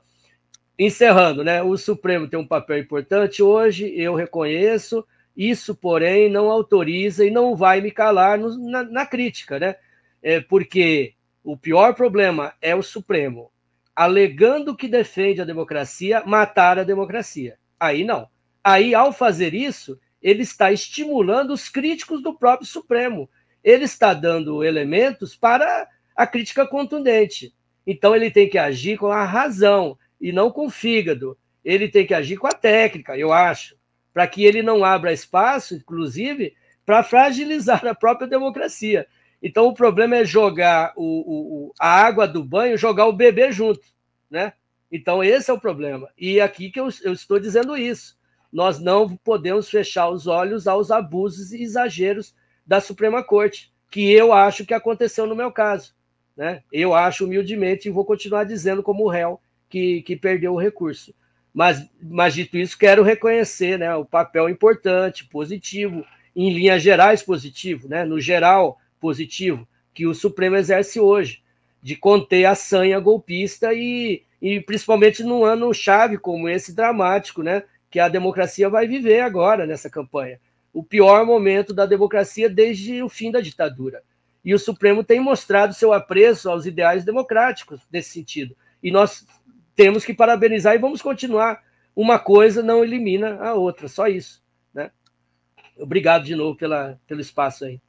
encerrando, né, o Supremo tem um papel importante hoje, eu reconheço, isso, porém, não autoriza e não vai me calar no, na, na crítica, né? É porque o pior problema é o Supremo, alegando que defende a democracia, matar a democracia. Aí não. Aí, ao fazer isso, ele está estimulando os críticos do próprio Supremo. Ele está dando elementos para a crítica contundente. Então, ele tem que agir com a razão e não com o fígado. Ele tem que agir com a técnica, eu acho, para que ele não abra espaço, inclusive, para fragilizar a própria democracia. Então, o problema é jogar o, o, a água do banho, jogar o bebê junto, né? Então, esse é o problema. E é aqui que eu, eu estou dizendo isso. Nós não podemos fechar os olhos aos abusos e exageros da Suprema Corte, que eu acho que aconteceu no meu caso, né? Eu acho, humildemente, e vou continuar dizendo como réu que, que perdeu o recurso. Mas, mas, dito isso, quero reconhecer, né, o papel importante, positivo, em linhas gerais positivo, né, no geral positivo, que o Supremo exerce hoje, de conter a sanha golpista e, e principalmente num ano-chave como esse dramático, né, que a democracia vai viver agora nessa campanha. O pior momento da democracia desde o fim da ditadura. E o Supremo tem mostrado seu apreço aos ideais democráticos nesse sentido. E nós temos que parabenizar e vamos continuar. Uma coisa não elimina a outra, só isso, né? Obrigado de novo pela, pelo espaço aí.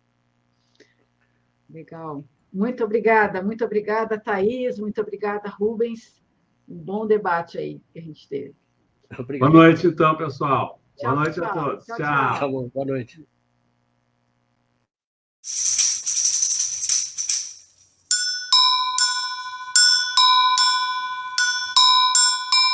Legal. Muito obrigada, muito obrigada, Thaís, muito obrigada, Rubens. Um bom debate aí que a gente teve. Obrigado. Boa noite, então, pessoal. Tchau, boa noite pessoal. A todos. Tchau. Tchau. Tchau. Tá bom, boa noite.